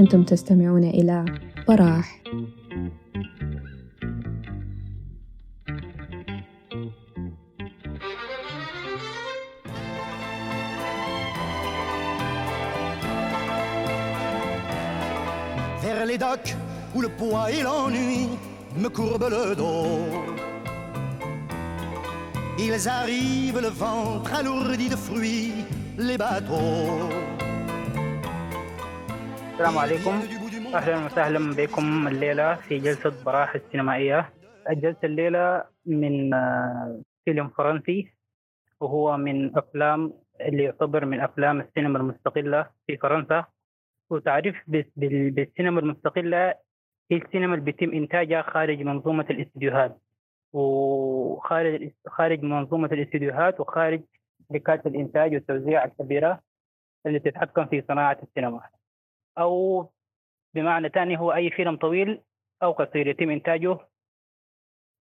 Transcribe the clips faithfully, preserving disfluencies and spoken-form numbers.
أنتم تستمعون إلى براح. Vers les docks où le poids et l'ennui me courbent le dos. Ils arrivent le ventre alourdi de fruits, les bateaux. السلام عليكم، أهلا وسهلا بكم الليلة في جلسة براح السينمائية. الجلسة الليلة من فيلم فرنسي، وهو من أفلام اللي يعتبر من أفلام السينما المستقلة في فرنسا. وتعرف بالسينما المستقلة هي السينما اللي بيتم إنتاجها خارج منظومة الاستديوهات وخارج خارج منظومة الاستديوهات وخارج شركات الإنتاج والتوزيع الكبيرة التي تتحكم في صناعة السينما، أو بمعنى تاني هو أي فيلم طويل أو قصير يتم إنتاجه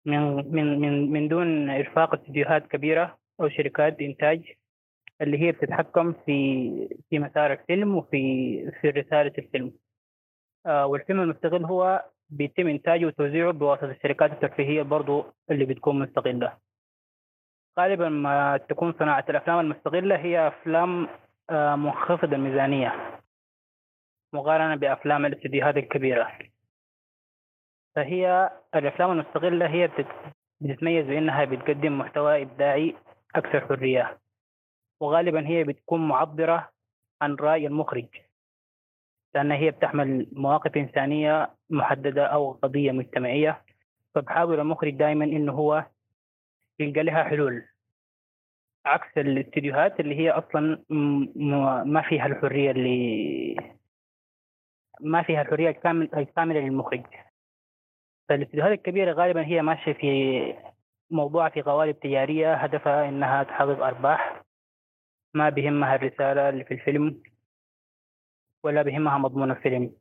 من من من من دون إرفاق استديوهات كبيرة أو شركات إنتاج اللي هي بتتحكم في في مسار الفيلم وفي في رسالة الفيلم. آه والفيلم المستقل هو بيتم إنتاجه وتوزيعه بواسطة الشركات الترفيهية برضو اللي بتكون مستقلة. غالبا ما تكون صناعة الأفلام المستقلة هي أفلام آه منخفضة الميزانية مقارنة بأفلام الاستديوهات الكبيرة. فهي الأفلام المستقلة هي بتتميز بأنها بتقدم محتوى إبداعي أكثر حرية، وغالبا هي بتكون معبرة عن رأي المخرج، لأن هي بتحمل مواقف إنسانية محددة أو قضية مجتمعية، فبحاول المخرج دائما إنه هو يلقى لها حلول، عكس الاستديوهات اللي هي أصلا ما فيها الحرية اللي ما فيها الحرية الكاملة للمخرج. فالاستديوهات الكبيرة غالبا هي ماشية في موضوع في قوالب تجارية هدفها إنها تحقق أرباح، ما بهمها الرسالة اللي في الفيلم ولا بهمها مضمون الفيلم.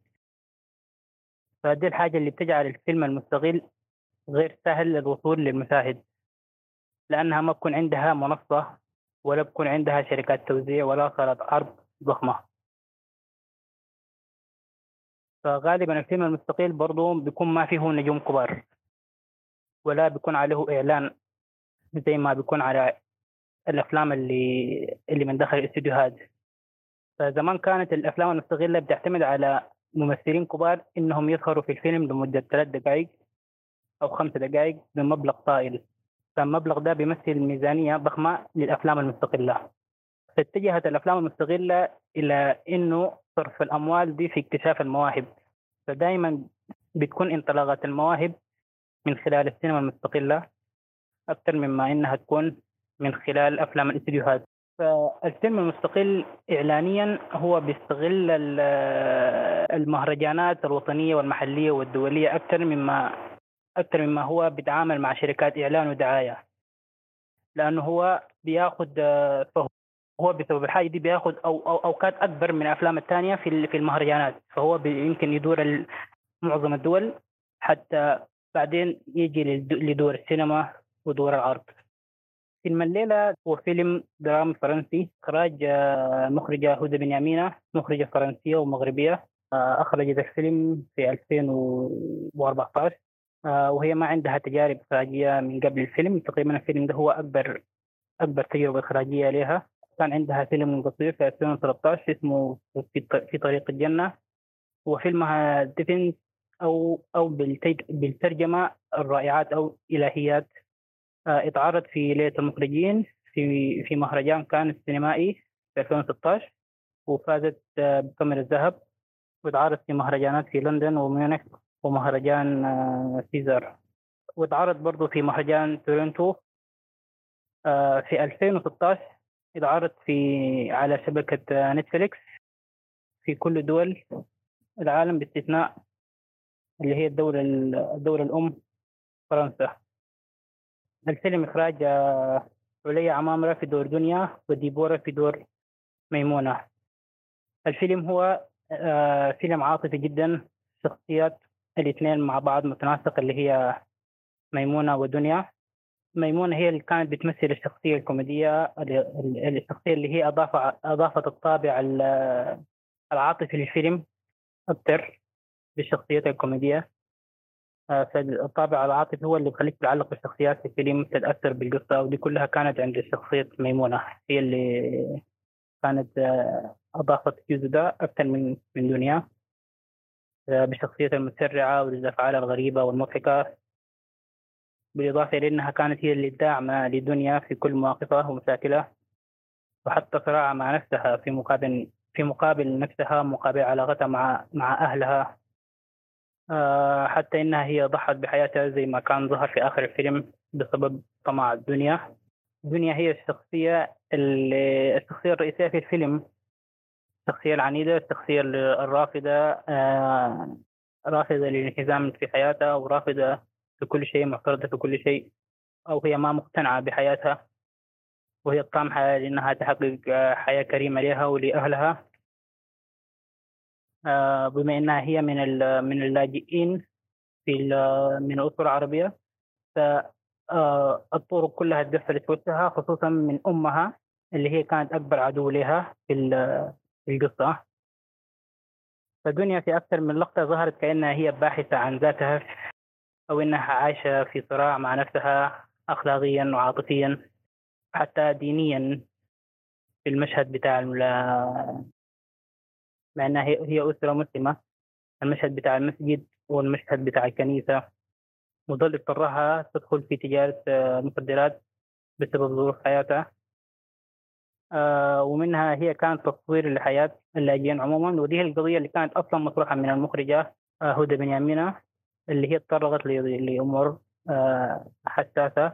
فهذه الحاجة اللي بتجعل الفيلم المستقل غير سهل الوصول للمشاهد، لأنها ما بكون عندها منصة ولا بكون عندها شركات توزيع ولا صالات عرض ضخمة. فغالباً الفيلم المستقل برضو بيكون ما فيه نجوم كبار ولا بيكون عليه إعلان زي ما بيكون على الأفلام اللي اللي من داخل الاستديوهات. فزمان كانت الأفلام المستقلة بتعتمد على ممثلين كبار إنهم يظهروا في الفيلم لمدة ثلاث دقائق أو خمس دقائق بمبلغ طائل، فالمبلغ ده بيمثل ميزانية ضخمة للأفلام المستقلة. فاتجهت الأفلام المستقلة إلى إنه صرف الأموال دي في اكتشاف المواهب، فدايما بتكون انطلاقات المواهب من خلال السينما المستقلة أكثر مما إنها تكون من خلال أفلام الاستديوهات. فالفيلم المستقل إعلانيا هو بيستغل المهرجانات الوطنية والمحلية والدولية أكثر مما أكثر مما هو بيتعامل مع شركات إعلان ودعاية، لأنه هو بياخد فهم هو بسبب الحاجة دي بياخد أو أو أوقات أكبر من الأفلام الثانية في في المهرجانات، فهو يمكن يدور معظم الدول حتى بعدين يجي لدور السينما ودور العرض. فيلم الليلة هو فيلم درامي فرنسي، إخراج مخرجة هودا بن يامينة، مخرجة فرنسية ومغربية. أخرجت الفيلم في ألفين وأربعة عشر، وهي ما عندها تجارب إخراجية من قبل الفيلم. تقريبا الفيلم ده هو أكبر أكبر تجربة إخراجية لها. كان عندها فيلم قصير في ألفين وثلاثة عشر اسمه في طريق الجنة، وفيلمها ديفينز أو أو بالترجمة الرائعات أو إلهيات. اتعرض في ليلة المخرجين في في مهرجان كان السينمائي في ألفين وستة عشر، وفازت بقمر الذهب، واتعرض في مهرجانات في لندن وميونخ ومهرجان سيزار، واتعرض برضو في مهرجان تورنتو في ألفين وستة عشر. اتعرض في على شبكة نتفليكس في كل دول العالم باستثناء اللي هي الدولة الدولة الأم فرنسا. الفيلم إخراج علي عمامرة في دور دنيا وديبورة في دور ميمونة. الفيلم هو فيلم عاطفي جدا، شخصيات الاثنين مع بعض متناسقة اللي هي ميمونة ودنيا، ميمونة هي اللي كانت بتمثل الشخصية الكوميدية، الشخصية اللي هي أضافة أضافت الطابع العاطفي للفيلم أكثر بالشخصيات الكوميدية. فالطابع العاطفي هو اللي بيخليك تعلق بالشخصيات في الفيلم، تتأثر بالقصة، ودي كلها كانت عند شخصية ميمونة، هي اللي كانت أضافت الجزء ده أكثر من من دنيا بشخصية المتسرعة والأفعال الغريبة والمضحكة، بالإضافة إلى أنها كانت هي اللي داعمة لدنيا في كل مواقفها ومشاكلها، وحتى صراعها مع نفسها في مقابل في مقابل نفسها، مقابل علاقتها مع مع أهلها، حتى إنها هي ضحت بحياتها زي ما كان ظهر في آخر الفيلم بسبب طمع الدنيا. دنيا هي الشخصية الشخصية الرئيسية في الفيلم، الشخصية العنيدة، الشخصية الرافضة رافضة للانهزام في حياتها، ورافضة في كل شيء، معترضة في كل شيء، أو هي ما مقتنعة بحياتها، وهي طامحة لأنها تحقق حياة كريمة لها ولأهلها. بما أنها هي من من اللاجئين في من أسر عربية، فالطرق كلها تقفلت وجهها، خصوصا من أمها اللي هي كانت أكبر عدو لها في القصة. فدنيا في أكثر من لقطة ظهرت كأنها هي باحثة عن ذاتها، أو إنها عايشة في صراع مع نفسها أخلاقيا وعاطفيا حتى دينيا. في المشهد بتاع الملا... مع أنها هي أسرة مسلمة، المشهد بتاع المسجد والمشهد بتاع الكنيسة مظل اضطرها تدخل في تجارة مخدرات بسبب ظروف حياتها، ومنها هي كانت تصوير لحياة اللاجئين عموما، ودي القضية اللي كانت أصلا مطروحة من المخرجة هودا بن يامينة، اللي هي اتطرقت لأمور حساسة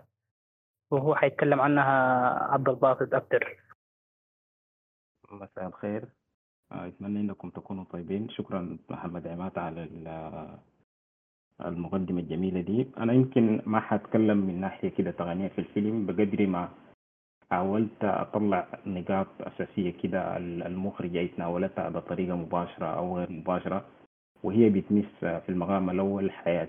وهو حيتكلم عنها عبدالباسط أكثر. مساء الخير، أتمنى أنكم تكونوا طيبين. شكرا محمد عماد على المقدمة الجميلة دي. أنا يمكن ما حتكلم من ناحية كده تغنية في الفيلم بقدر ما حاولت أطلع نقاط أساسية كده المخرجة يتناولتها بطريقة مباشرة أو غير مباشرة، وهي بتمس في المقام الأول حياة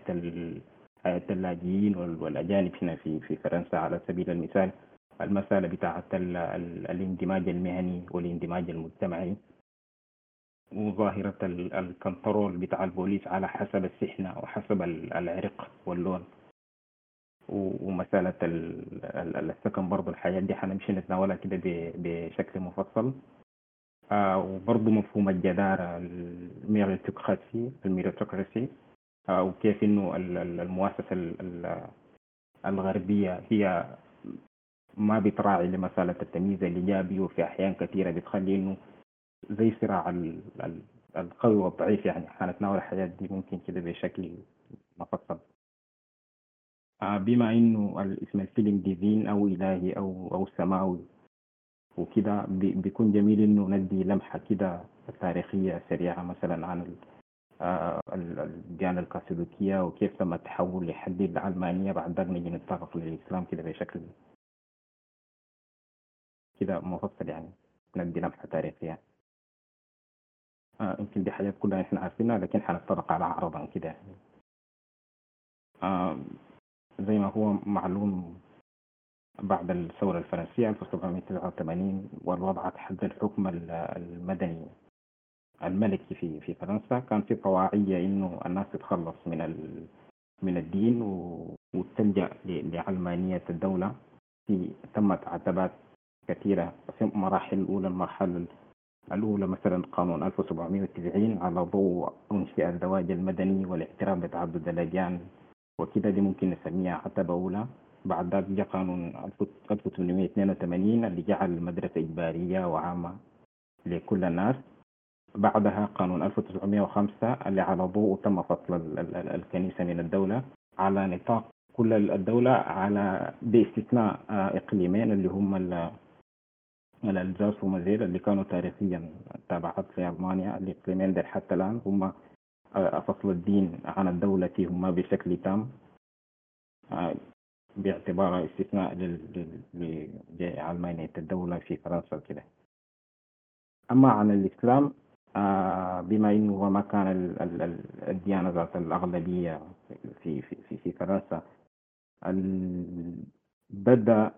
حياة اللاجئين والأجانب هنا في في فرنسا. على سبيل المثال المسألة بتاعة الاندماج المهني والاندماج المجتمعي، وظاهرة الكنترول بتاع البوليس على حسب السحنة وحسب العرق واللون، ومسألة السكن برضو. الحياة دي حنمشي نتناولها كده بشكل مفصل. آه وبرضه مفهوم الجدارة، الميريتوقراسي الميريتوقراسي آه وكيف إنه المؤسسة الغربية هي ما بتراعي لمسألة التمييز الإيجابي، وفي أحيان كثيرة بتخلي إنه زي صراع القوي والضعيف. يعني حنتناول الحياة دي ممكن كده بشكل مفصل. آه بما إنه اسم الفيلم ديفين أو إلهي أو أو سماوي وكده، بيكون جميل انه ندي لمحه كده تاريخيه سريعه مثلا عن الديانه الكاثوليكيه وكيف تم التحول لحد العلمانيه، بعد ذلك نجي نتطرق للاسلام كده بشكل كده مفصل. يعني ندي لمحه تاريخيه يمكن آه دي حاجات كلها احنا عارفينها، لكن حنتطرق على عرضا كده. آه زي ما هو معلوم، بعد الثورة الفرنسية ألف وسبعمائة وتسعة وثمانين ووضعت حد الحكم المدني الملكي في في فرنسا، كان في طواعية إنه الناس تتخلص من ال من الدين وتلجأ لعلمانية الدولة. في تمت عتبات كثيرة في مراحل الأولى. المرحلة الأولى مثلا قانون ألف وسبعمائة وتسعين على ضوء إنشاء الزواج المدني والاعتراف بتعدد الأديان وكذا، دي ممكن نسميها عتبة أولى. بعد ذلك جاء قانون ألف وثمانمائة واثنين وثمانين اللي جعل المدرسة إجبارية وعامة لكل الناس. بعدها قانون ألف وتسعمائة وخمسة اللي على ضوء تم فصل الكنيسة من الدولة على نطاق كل الدولة، على باستثناء إقليمين اللي هم الألزاس-موزيل اللي كانوا تاريخيا تابعت في ألمانيا. الإقليمين دول حتى الآن هم فصل الدين عن الدولة هما بشكل تام، باعتبارها استثناء لعلمانية الدولة في فرنسا كده. أما عن الإسلام، بما إنه ما كان الديانة ذات الأغلبية في في في فرنسا، بدأ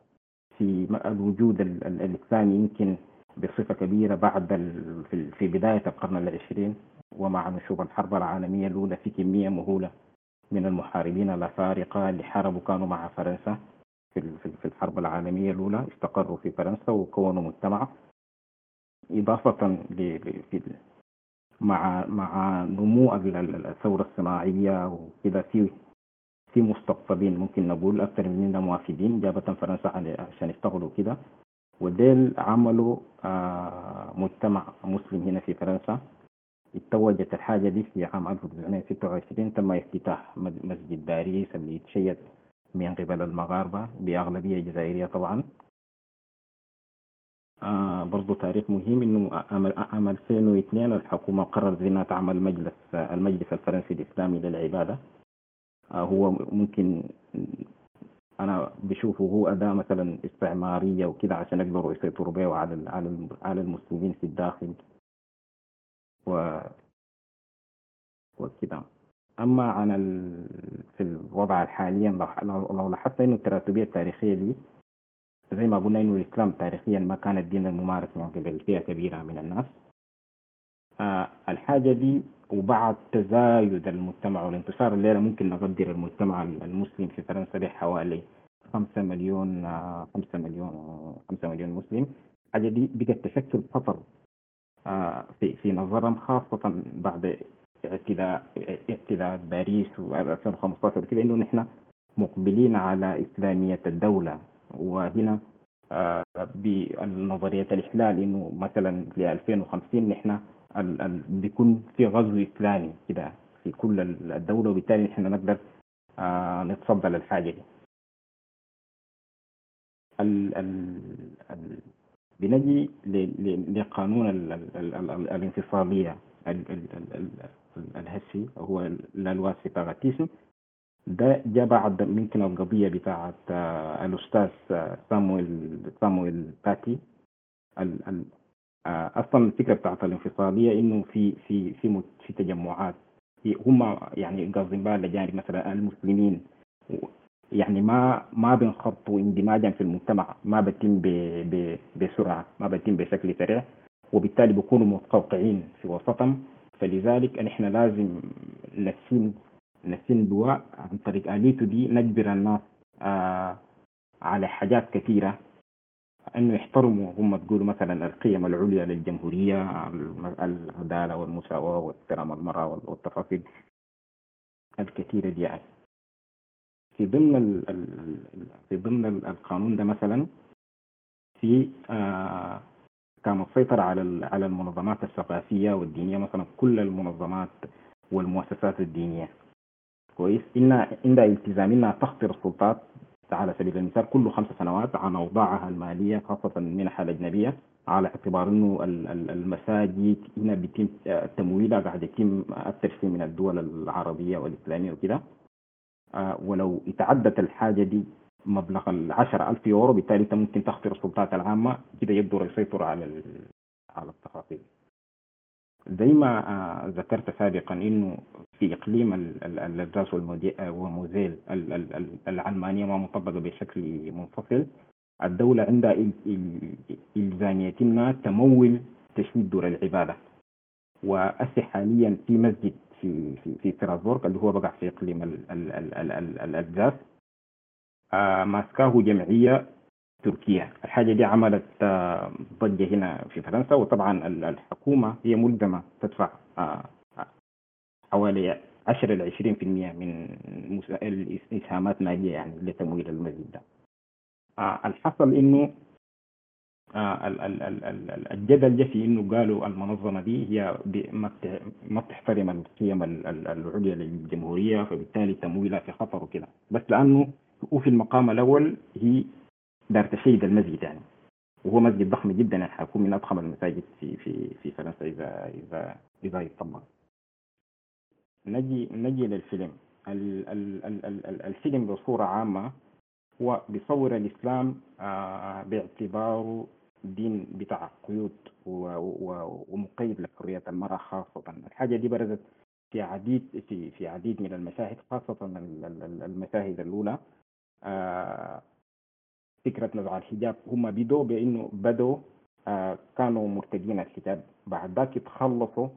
في الوجود الإنساني يمكن بصفة كبيرة بعد في بداية القرن العشرين، ومع نشوب الحرب العالمية الأولى في كمية مهولة من المحاربين الأفارقة اللي حاربوا كانوا مع فرنسا في الحرب العالمية الأولى، استقروا في فرنسا وكونوا مجتمع. إضافة مع مع نمو الثورة الصناعية وكذا في في مستقطبين ممكن نقول أكثر مننا موافدين جابت فرنسا عشان يشتغلوا كده، وديل عملوا مجتمع مسلم هنا في فرنسا. اتوجت الحاجة دي في عام ألف وتسعمائة وستة وعشرين، تم افتتاح مسجد باريس اللي اتشيد من قبل المغاربة بأغلبية جزائرية طبعا. آه برضو تاريخ مهم إنه عام ألفين واثنين الحكومة قررت إنها تعمل مجلس المجلس الفرنسي الإسلامي للعبادة. آه هو ممكن أنا بشوفه هو أداة مثلا استعمارية وكذا عشان يقدروا يسيطروا بيه على على على المسلمين في الداخل و وكذا. أما عن ال... في الوضع حاليا، لو لاحظت إنه التراتبية التاريخية دي زي ما قلنا إنه الإسلام تاريخيا ما كان الدين الممارس من قبل فئة كبيرة من الناس. آه الحاجة دي وبعد تزايد المجتمع والانتشار اللي ممكن نقدر المجتمع المسلم في فرنسا ده حوالي خمسة مليون آه خمسة مليون آه خمسة مليون مسلم. الحاجة دي بقت تشكل خطر آه في في نظرهم، خاصة بعد اعتداء اعتداء باريس ألفين وخمسة عشر وكده، إنه نحن مقبلين على إسلامية الدولة. وهنا آه بنظرية الإحلال إنه مثلا في ألفين وخمسين نحن ال ال بيكون في غزو إسلامي كده في كل الدولة، وبالتالي نحن نقدر آه نتصدى للحاجة دي. ال ال ال بنجي لقانون ال ال ال ال ال الانفصالية ال ال ال ال الهسي هو لالوا سيباراتيسم. ده جاء بعد ممكن القضية بتاعة الأستاذ سامويل سامويل باتي. ال ال أصلا الفكرة بتاعة الانفصالية إنه في في في في تجمعات هم يعني قاصدين بها لجانب مثلا المسلمين، يعني ما ما بينخرطوا اندماجا في المجتمع، ما بتم بسرعة، ما بتم بشكل سريع، وبالتالي بيكونوا متقوقعين في وسطهم. فلذلك نحن لازم نسين نسين دواء عن طريق آليته دي نجبر الناس آه على حاجات كثيرة، أنه يحترموا هم تقولوا مثلا القيم العليا للجمهورية، العدالة والمساواة واحترام المرأة والتفاصيل الكثيرة دي. يعني في ضمن ال ال في ضمن القانون ده مثلا في آه كان مسيطر على على المنظمات الثقافية والدينية، مثلا كل المنظمات والمؤسسات الدينية كويس إن عند التزام إنها تخطر السلطات على سبيل المثال كل خمس سنوات عن أوضاعها المالية خاصة المنح الأجنبية، على اعتبار إنه المساجد هنا بيتم تمويلها قاعد يتم الترشيد من الدول العربية والإسلامية وكده. ولو اتعدت الحاجة دي مبلغ العشر ألف يورو بالتالي أنت ممكن تخطر السلطات العامة كده، يقدر يسيطر على على التفاصيل. زي ما ذكرت سابقا إنه في إقليم الألزاس والموزيل العلمانية ما مطبقة بشكل منفصل، الدولة عندها إلزامية ما تمول تشميد دور العبادة. وأسي حاليا في مسجد في في تراسبورغ اللي هو بقع في إقليم الألزاس ماسكاه جمعية تركيا. الحاجة دي عملت ضجة هنا في فرنسا، وطبعا الحكومة هي ملزمة تدفع حوالي عشرة إلى عشرين في المية من الإسهامات مالية يعني لتمويل المسجد ده. الحصل إنه الجدل جه في إنه قالوا المنظمة دي هي ما بتحترم القيم العليا للجمهورية، فبالتالي تمويلها في خطر وكده. بس لأنه وفي المقام الأول هي دار تشيد المسجد يعني، وهو مسجد ضخم جدا يعني حيكون من أضخم المساجد في في في فرنسا إذا إذا إذا يتطبق. نجي نجي للفيلم. ال ال ال ال الفيلم بصورة عامة هو بيصور الإسلام آه باعتباره دين بتاع قيود ومقيد لحرية المرأة خاصة. الحاجة دي برزت في عديد في في عديد من المشاهد، خاصة المشاهد الأولى. آه فكرة نزع الحجاب. هم بدوا بأنه بدوا آه كانوا مرتدين الحجاب، بعد ذاك تخلصوا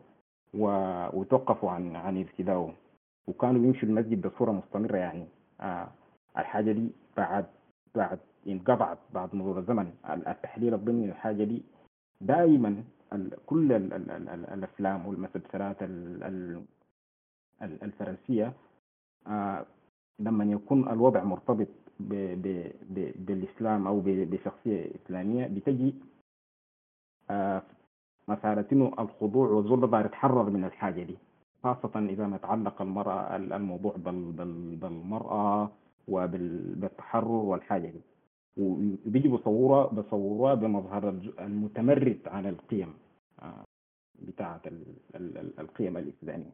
وتوقفوا عن عن ارتداؤه، وكانوا يمشوا المسجد بصورة مستمرة. يعني آه الحاجة دي بعد بعد انقطعت بعد مرور الزمن. التحليل الضمني الحاجة دي دائما كل ال ال ال ال الأفلام والمسلسلات ال ال ال الفرنسية آه لما يكون الوضع مرتبط ب ب ب بالإسلام أو بشخصية إسلامية بتجي آه مسألة إنه الخضوع والذل بقى يتحرر من الحاجة دي، خاصة إذا ما تعلق المرأة الموضوع بال بال بالمرأة وبالتحرر والحاجة دي، وبيجي بصورة بصورة بمظهر المتمرد عن القيم بتاعة القيم الإسلامية.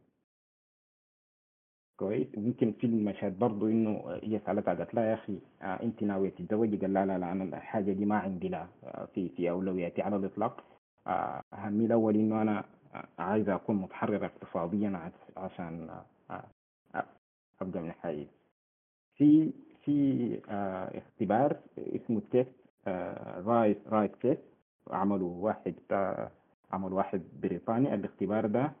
كويس. ممكن في المشهد برضو إنه هي سألتها قالت لا يا أخي أنت ناوية تتزوجي؟ قال لا لا لا أنا الحاجة دي ما عندي لا في في أولوياتي على الإطلاق. أهمي الأول إنه أنا عايزة أكون متحررة اقتصاديا عشان أبدأ من الحاجة. في في آه اختبار اسمه تيست آه رايت رايت تيست، عملوا واحد آه عملوا واحد بريطاني. الاختبار ده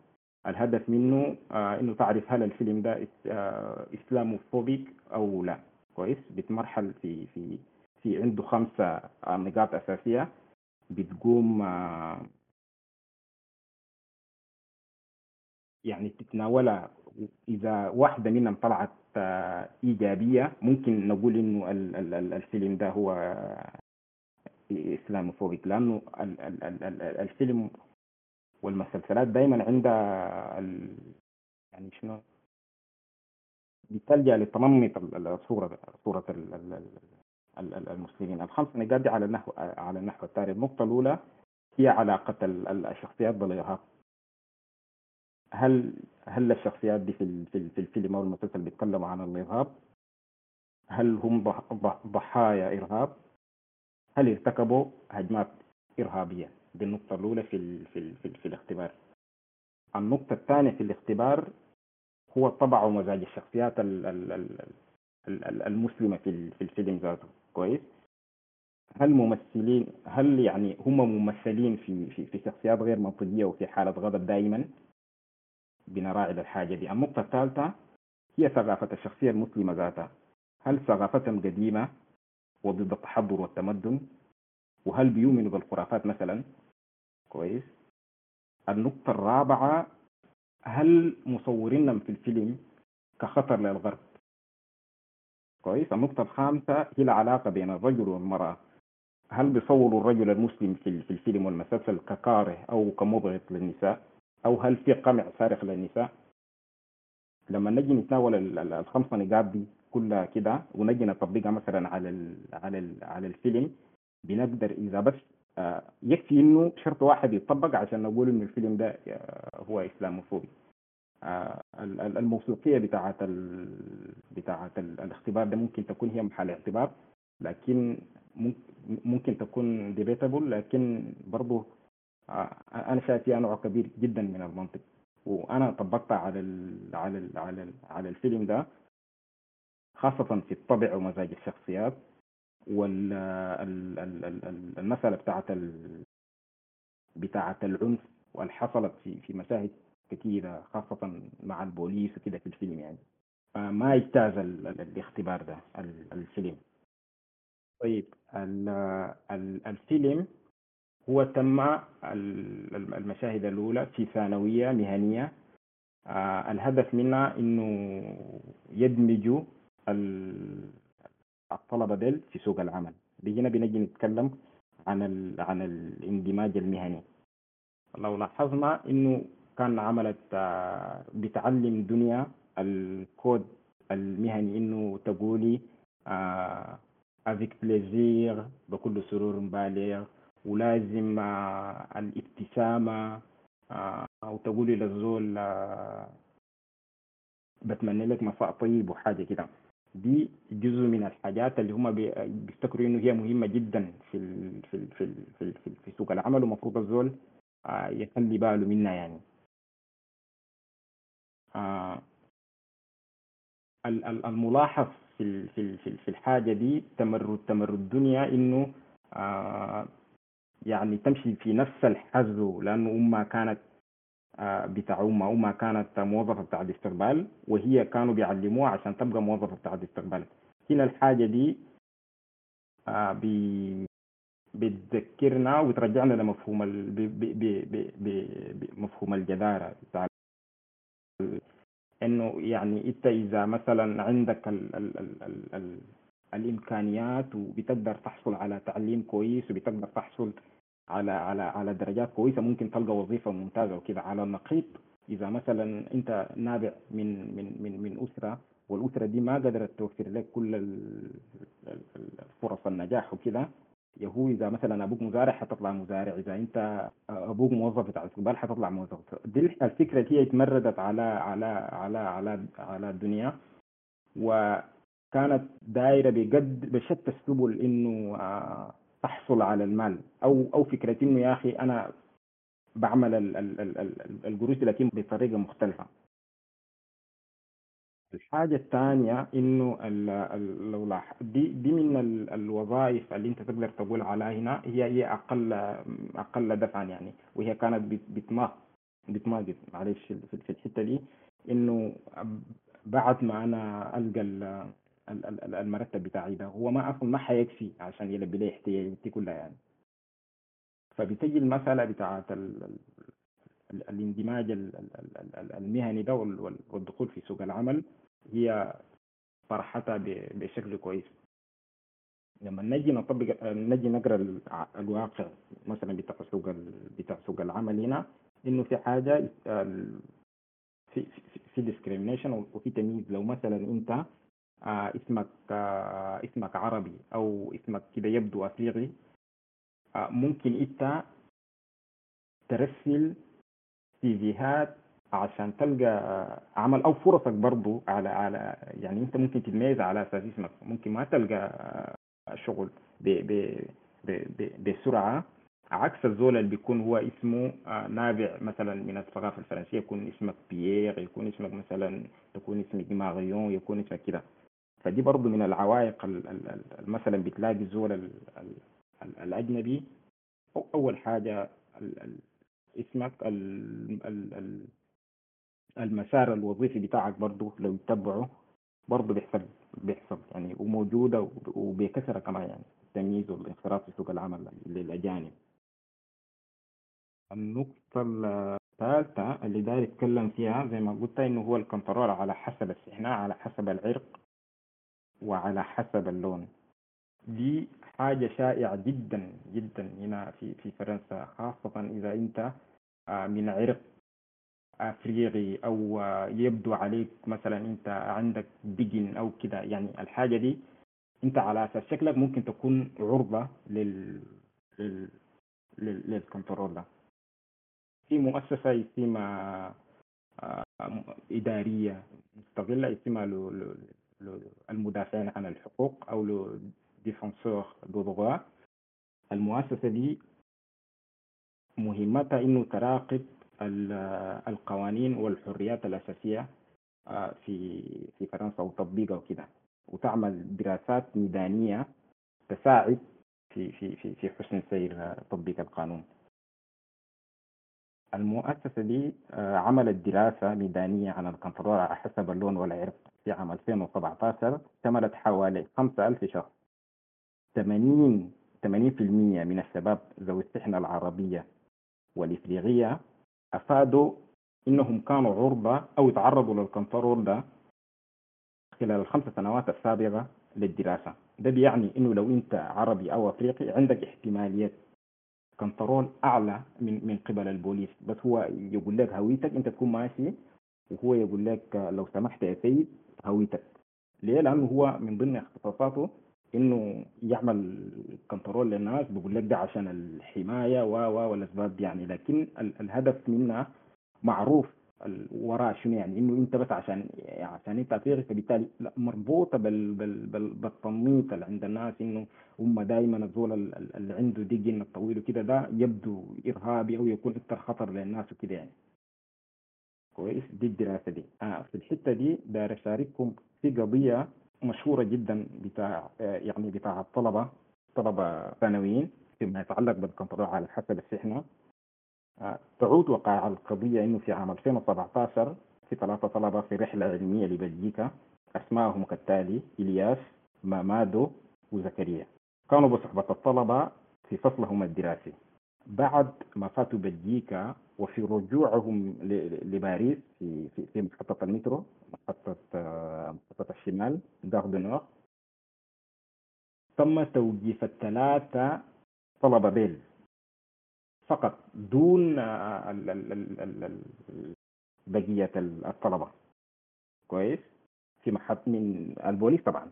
الهدف منه آه انه تعرف هل الفيلم ده آه اسلاموفوبيك او لا. كويس. بتمرحل في في في عنده خمسه نقاط اساسيه بتقوم آه يعني تتناولها. إذا واحدة منهم طلعت إيجابية ممكن نقول إنه الفيلم ده هو إسلاموفوبيك، لأنه الفيلم والمسلسلات دايما عندها يعني شنو بتلجأ لتنميط صورة صورة المسلمين. الخمس نقاط دي على النحو على النحو التالي. النقطة الأولى هي علاقة الشخصيات بالإرهاب. هل هل الشخصيات دي في في الفيلم او المسلسل بيتكلموا عن الارهاب؟ هل هم ضحايا ارهاب؟ هل ارتكبوا هجمات ارهابيه؟ دي النقطه الاولى في في في, في الاختبار. النقطه الثانيه في الاختبار هو طبع ومزاج الشخصيات المسلمه في في الفيلم ذاته. كويس. هل ممثلين هل يعني هم ممثلين في في, في شخصيات غير منطقيه وفي حاله غضب دائما؟ بنراعي للحاجة دي. النقطة الثالثة هي ثقافة الشخصية المسلمة ذاتها. هل ثقافتهم قديمة وضد التحضر والتمدن؟ وهل بيؤمنوا بالخرافات مثلا؟ كويس. النقطة الرابعة هل مصورينهم في الفيلم كخطر للغرب؟ كويس. النقطة الخامسة هي العلاقة بين الرجل والمرأة. هل بيصوروا الرجل المسلم في الفيلم والمسلسل ككاره أو كمبغض للنساء؟ أو هل في قمع صارخ للنساء؟ لما نجي نتناول الخمسة نقاط دي كلها كده ونجي نطبقها مثلا على ال على ال على الفيلم بنقدر، إذا بس آه يكفي إنه شرط واحد يتطبق عشان نقول إن الفيلم ده آه هو إسلاموفوبي. آه الموثوقية بتاعة ال بتاعة ال الاختبار ده ممكن تكون هي محل اعتبار، لكن ممكن تكون debatable، لكن برضه أنا شايف فيها نوع كبير جدا من المنطق، وأنا طبقتها على ال على ال على ال على الفيلم ده، خاصة في الطبع ومزاج الشخصيات وال ال ال ال المسألة بتاعت ال بتاعت العنف واللي حصلت في في مشاهد كتيرة خاصة مع البوليس وكده في الفيلم. يعني ما يجتاز الاختبار ده الفيلم. طيب ال ال الفيلم هو تم المشاهد الأولى في ثانوية مهنية. آه الهدف منها إنه يدمجوا الطلبة ديل في سوق العمل. بيجينا بنجي نتكلم عن ال عن الاندماج المهني. لو لاحظنا إنه كان عملت آه بتعلم دنيا الكود المهني إنه تقولي آه avec plaisir بكل سرور مبالغ، ولازم الابتسامة، أو تقولي للزول بتمنى لك مساء طيب وحاجة كده. دي جزء من الحاجات اللي هم بيفتكروا إنه هي مهمة جدا في ال في ال في ال في, ال في, ال في سوق العمل، ومفروض الزول يخلي باله منها. يعني الملاحظ في في في الحاجه دي تمرد تمرد دنيا انه آه يعني تمشي في نفس الحزو، لانه امها كانت آه بتاع امها امها كانت موظفه بتاع الاستقبال، وهي كانوا بيعلموها عشان تبقى موظفه بتاع الاستقبال. هنا الحاجه دي آه بي بتذكرنا وترجعنا لمفهوم ال... ب... ب... ب... ب... بمفهوم الجدارة، انه يعني انت اذا مثلا عندك ال... ال... ال... ال... ال... الامكانيات وبتقدر تحصل على تعليم كويس وبتقدر تحصل على على على درجات كويسة، ممكن تلقى وظيفة ممتازة وكذا. على النقيض اذا مثلا انت نابع من من من, من أسرة، والأسرة دي ما قدرت توفر لك كل ال... الفرص النجاح وكذا، يهو إذا مثلا أبوك مزارع حتطلع مزارع، إذا أنت أبوك موظف بتاع استقبال حتطلع موظف. دي الفكرة هي اتمردت على على على على على الدنيا، وكانت دائرة بجد بشتى السبل إنه تحصل على المال، أو أو فكرة إنه يا أخي أنا بعمل ال ال ال الجروس لكن بطريقة مختلفة. الحاجة الثانية إنه ال ال لو لاح دي دي من ال الوظائف اللي أنت تقدر تقول عليها هنا هي هي أقل أقل دفعا يعني، وهي كانت بتماط بتماجد معلش في الحتة دي، إنه بعد ما أنا ألقى ال ال المرتب بتاعي ده هو ما أصلا ما حيكفي عشان يلبي لي احتياجاتي كلها يعني. فبتجي المسألة بتاعت ال الاندماج المهني ده والدخول في سوق العمل هي طرحتها بشكل كويس. لما نجي نطبق نجي نقرا الواقع مثلا بتاع سوق بتاع سوق العمل هنا، انه في حاجه في في ديسكريميشن وفي تمييز. لو مثلا انت اسمك اسمك عربي او اسمك كده يبدو افريقي، ممكن انت ترسل سيفيهات عشان تلقى عمل، او فرصك برضو على على يعني انت ممكن تتميز على اساس اسمك، ممكن ما تلقى شغل ب ب ب بسرعه، عكس الزول اللي بيكون هو اسمه نابع مثلا من الثقافه الفرنسيه، يكون اسمك بيير، يكون اسمك مثلا تكون اسمك ماريون، يكون اسمك كده. فدي برضو من العوائق مثلا بتلاقي الزول الاجنبي، أو اول حاجه اسمك، المسار الوظيفي بتاعك برضو لو تتبعه برضو بيحصل بيحصل يعني، وموجودة وبكثرة كمان يعني، التمييز والانخراط في سوق العمل للأجانب. النقطة الثالثة اللي داير يتكلم فيها زي ما قلت إنه هو الكنترول على حسب السحناء، على حسب العرق، وعلى حسب اللون. دي حاجة شائعة جدا جدا هنا في في فرنسا، خاصة إذا أنت من عرق أفريقي أو يبدو عليك مثلا أنت عندك بيجن أو كده يعني. الحاجة دي أنت على أساس شكلك ممكن تكون عرضة لل لل للكنترول ده. في مؤسسة اسمها إدارية مستقلة اسمها المدافعين عن الحقوق أو ديفنسور دو دغوا. المؤسسة دي مهمتها إنه تراقب القوانين والحريات الأساسية في في فرنسا وتطبيقها وكده، وتعمل دراسات ميدانية تساعد في في في في حسن سير تطبيق القانون. المؤسسة دي عملت دراسة ميدانية عن الكنترول على حسب اللون والعرق في عام ألفين وسبعة عشر، شملت حوالي خمسة آلاف شخص. ثمانين ثمانين في المية من الشباب ذوي السحنة العربية والإفريقية أفادوا إنهم كانوا عرضة أو تعرضوا للكنترول ده خلال الخمس سنوات السابقة للدراسة. ده بيعني إنه لو أنت عربي أو أفريقي عندك احتمالية كنترول أعلى من من قبل البوليس، بس هو يقول لك هويتك، أنت تكون ماشي وهو يقول لك لو سمحت يا سيد هويتك. ليه؟ لأنه هو من ضمن اختصاصاته انه يعمل كنترول للناس، بيقول لك ده عشان الحمايه و و والاسباب يعني، لكن الهدف منها معروف وراه شنو يعني، انه انت بس عشان عشان انت افريقي فبالتالي مربوطه بال بال بال بالتنميط اللي عند الناس، انه هم دائما الزول اللي عنده دقن الطويل وكده ده يبدو ارهابي او يكون اكثر خطر للناس وكده يعني. كويس، دي الدراسه دي. آه في الحته دي داير اشارككم في قضيه مشهورة جدا بتاع يعني بتاع الطلبة طلبة ثانويين فيما يتعلق بالقنطرة على حسب السحنة. تعود وقع القضية إنه في عام ألفين وسبعة عشر في ثلاثة طلبة في رحلة علمية لبلجيكا أسمائهم كالتالي: إلياس، مامادو، وزكريا. كانوا بصحبة الطلبة في فصلهم الدراسي. بعد ما فاتوا بلجيكا وفي رجوعهم لباريس في في محطة المترو، محطة محطة الشمال دار دو نور، تم توقيف الثلاثة طلبة بيل فقط دون بقية الطلبة. كويس؟ في محط من البوليس طبعا.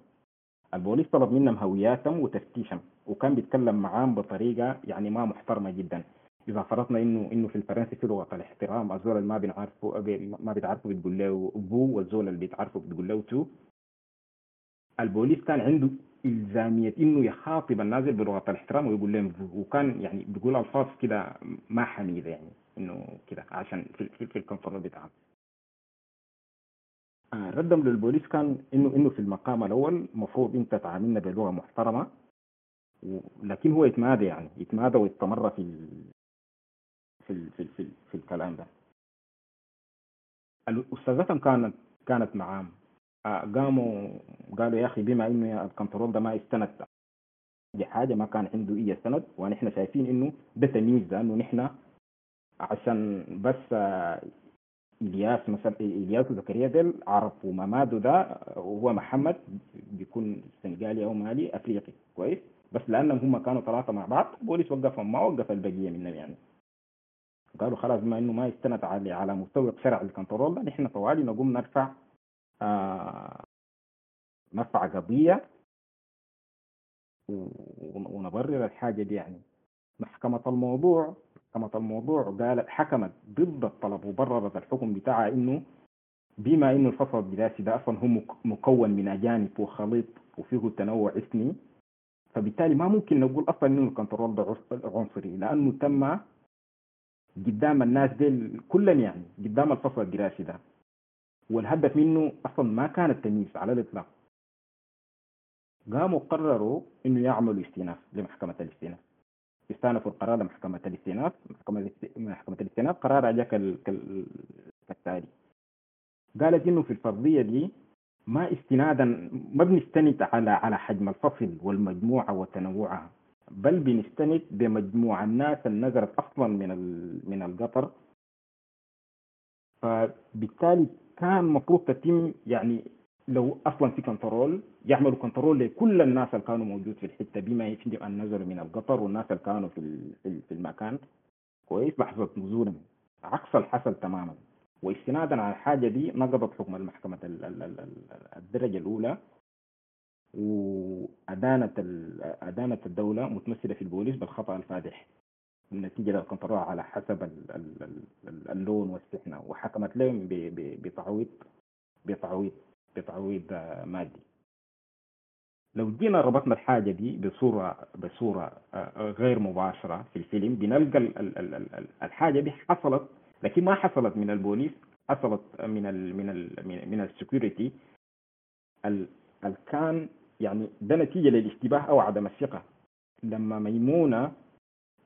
البوليس طلب منهم هوياتهم وتفتيشهم، وكان بيتكلم معاهم بطريقة يعني ما محترمة جدا. إذا فرضنا إنه إنه في الفرنسي في لغة الاحترام، الزول اللي ما بنعرفه ما بتعرفه بتقول له بو، والزول اللي بتعرفه بتقول له تو. البوليس كان عنده إلزامية إنه يخاطب النازل بلغة الاحترام ويقول لهم بو، وكان يعني بيقول ألفاظ كده ما حميدة، يعني إنه كده عشان في في, في الكونفرنس بتاعهم. ردهم للبوليس كان إنه إنه في المقام الأول مفروض أنت تعاملنا بلغة محترمة، لكن هو يتمادى يعني يتمادى ويتمر في ال... في ال... في ال... في, ال... في الكلام ده. الأستاذتهم كانت كانت معاهم، قاموا قالوا يا أخي بما إنه الكنترول ده ما استند دي حاجة ما كان عنده إيه سند، ونحن شايفين إنه ده تمييز، لأنه نحن عشان بس إلياس مثلا إلياس وزكريا ديل عرب، ومامادو ده وهو محمد بيكون سنغالي أو مالي أفريقي. كويس؟ بس لأنهم هم كانوا ثلاثة مع بعض، البوليس وقفهم ما وقف البقية منهم. يعني قالوا خلاص بما إنه ما يستند على على مستوى شرع الكنترول ده، نحن طوالي نقوم نرفع آه نرفع قضية ونبرر الحاجة دي. يعني محكمة الموضوع حكمت الموضوع قالت حكمت ضد الطلب وبررت الحكم بتاعها إنه بما إنه الفصل الدراسي ده أصلا هو مكون من أجانب وخليط وفيه تنوع إثني، فبالتالي ما ممكن نقول أصلا إنه الكنترول ده عنصري، لأنه تم قدام الناس ديل كلهم يعني قدام الفصل الدراسي ده، والهدف منه أصلا ما كان التمييز على الإطلاق. قاموا قرروا إنه يعملوا استئناف لمحكمة الاستئناف. استأنفوا القرار لمحكمة الاستئناف. محكمة الاستئناف قرارها جاء كالتالي، قالت إنه في الفرضية دي ما استنادا ما بنستند على على حجم الفصل والمجموعة وتنوعها، بل بنستند بمجموع الناس اللي نزلت أصلا من من القطر. فبالتالي كان مفروض تتم يعني لو أصلا في كنترول يعملوا كنترول لكل الناس اللي كانوا موجود في الحتة بما يفيد أن نزلوا من القطر والناس اللي كانوا في في المكان. كويس؟ لحظة نزولهم عكس الحصل تماما. واستنادا على الحاجة دي نقضت حكم المحكمة الدرجة الأولى، وأدانت أدانت الدولة متمثلة في البوليس بالخطأ الفادح النتيجة للكنترول على حسب اللون والسحنة، وحكمت لهم بتعويض بتعويض بتعويض مادي. لو جينا ربطنا الحاجة دي بصورة بصورة غير مباشرة في الفيلم، بنلقى الحاجة دي حصلت، لكن ما حصلت من البوليس، حصلت من ال من ال من السكيورتي ال كان يعني ده نتيجة للاشتباه أو عدم الثقة. لما ميمونة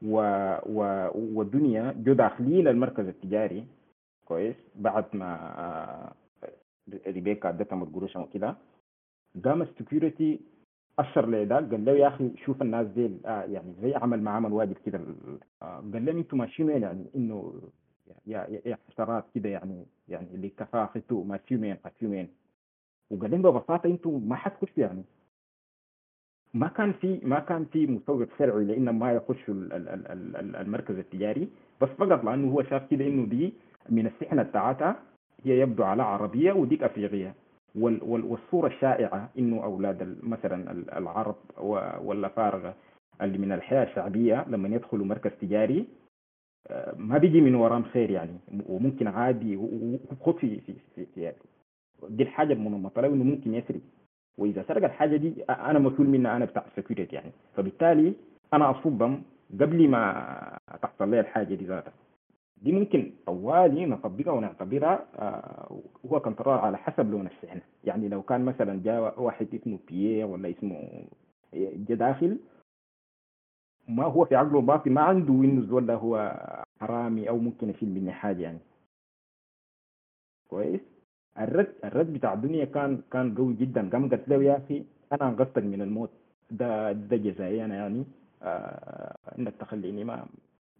و و ودنيا جو داخلين المركز التجاري، كويس، بعد ما ريبيكا ادتهم القروش وكده، قام السكيورتي اشر لعداد قال له يا اخي شوف الناس دي يعني زي عمل ما عمل واجب كده، قال لهم انتم ماشيين يعني انه يا يا حشرات كده يعني يعني اللي كفافتوا ماشيين مين ماشيين مين، وقال لهم ببساطه انتم ما حتخشوا. يعني ما كان في ما كان في مسوق شرعي لانه ما يخشوا المركز التجاري، بس فقط لانه هو شاف كده انه دي من السحنه بتاعتها هي يبدو على عربية وديك أفريقية. والصورة الشائعة إنه أولاد مثلا العرب والأفارقة اللي من الحياة الشعبية لما يدخلوا مركز تجاري ما بيجي من وراهم خير يعني، وممكن عادي وخط في في في, في دي الحاجة المنمطة له إنه ممكن يسرق، وإذا سرق الحاجة دي أنا مسؤول منها، أنا بتاع السكيورتي يعني، فبالتالي أنا أصوبهم قبل ما تحصل لي الحاجة دي ذاتها. دي ممكن طوالي نطبقها ونعتبرها آه هو كنترول على حسب لون السحنه. يعني لو كان مثلا جاء واحد اسمه بيه ولا اسمه جاء داخل، ما هو في عقله باطي ما عنده انه الزول ده هو حرامي او ممكن يشيل مني حاجه يعني. كويس. الرد الرد بتاع الدنيا كان كان قوي جدا، قام قلت له يا اخي انا انقذتك من الموت، ده ده جزائي انا يعني آه انك تخليني ما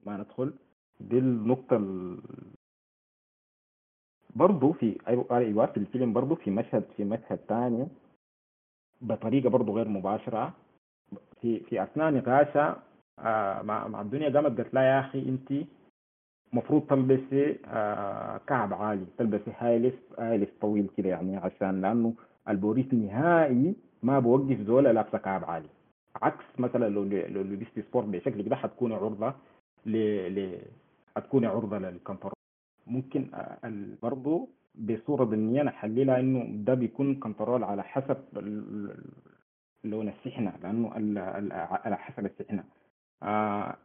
ما ندخل. دي النقطة ال... برضو في أيوة في الفيلم برضو في مشهد في مشهد تاني بطريقة برضو غير مباشرة في في أثناء نقاشة آه مع مع الدنيا، قامت قالت لها يا أخي أنت مفروض تلبسي آه كعب عالي، تلبسي هايلس هايلس طويل كده يعني، عشان لأنه البوريس نهائي ما بوقف زول لابسة كعب عالي، عكس مثلا لو لو لبستي سبورت بشكل كده حتكون عرضة ل ل هتكون عرضة للكنترول. ممكن برضه بصورة ضمنية نحللها إنه ده بيكون كنترول على حسب لون السحنة، لأنه على حسب السحنة. آه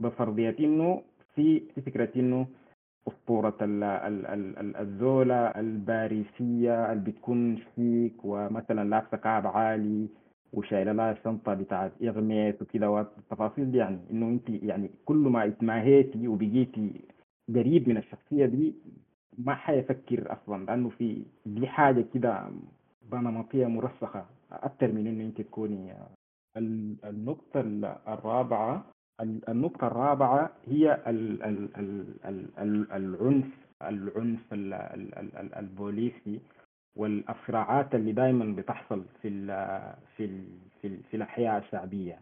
بفرضية إنه في فكرة إنه أسطورة الزولة الباريسية اللي بتكون شيك ومثلا لابسة كعب عالي وشايله لها شنطه بتاعت اغميس وكده والتفاصيل دي، يعني انه انت يعني كل ما اتماهيتي وبقيتي قريب من الشخصيه دي ما حيفكر اصلا، لانه في دي حاجه كده نمطيه مرسخه اكثر من انه انت تكوني. النقطه الرابعه النقطه الرابعه هي العنف العنف البوليسي والصراعات اللي دائما بتحصل في ال في ال في, ال في الاحياء الشعبيه.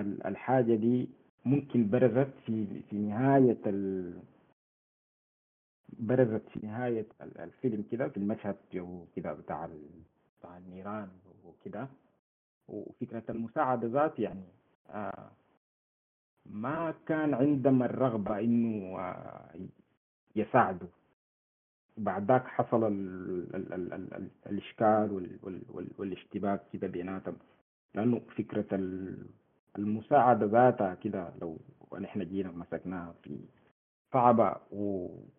الحاجه دي ممكن برزت في في نهايه ال برزت في نهايه الفيلم كده في المشهد كده بتاع بتاع النيران وكده، وفكره المساعده ذات يعني آه ما كان عندهم الرغبه انه آه يساعدوا. بعد ذاك حصل ال ال ال ال ال الإشكال وال وال والاشتباك كده بيناتهم، لأنه فكرة المساعدة ذاتها كده لو نحن جينا مسكناها في صعبة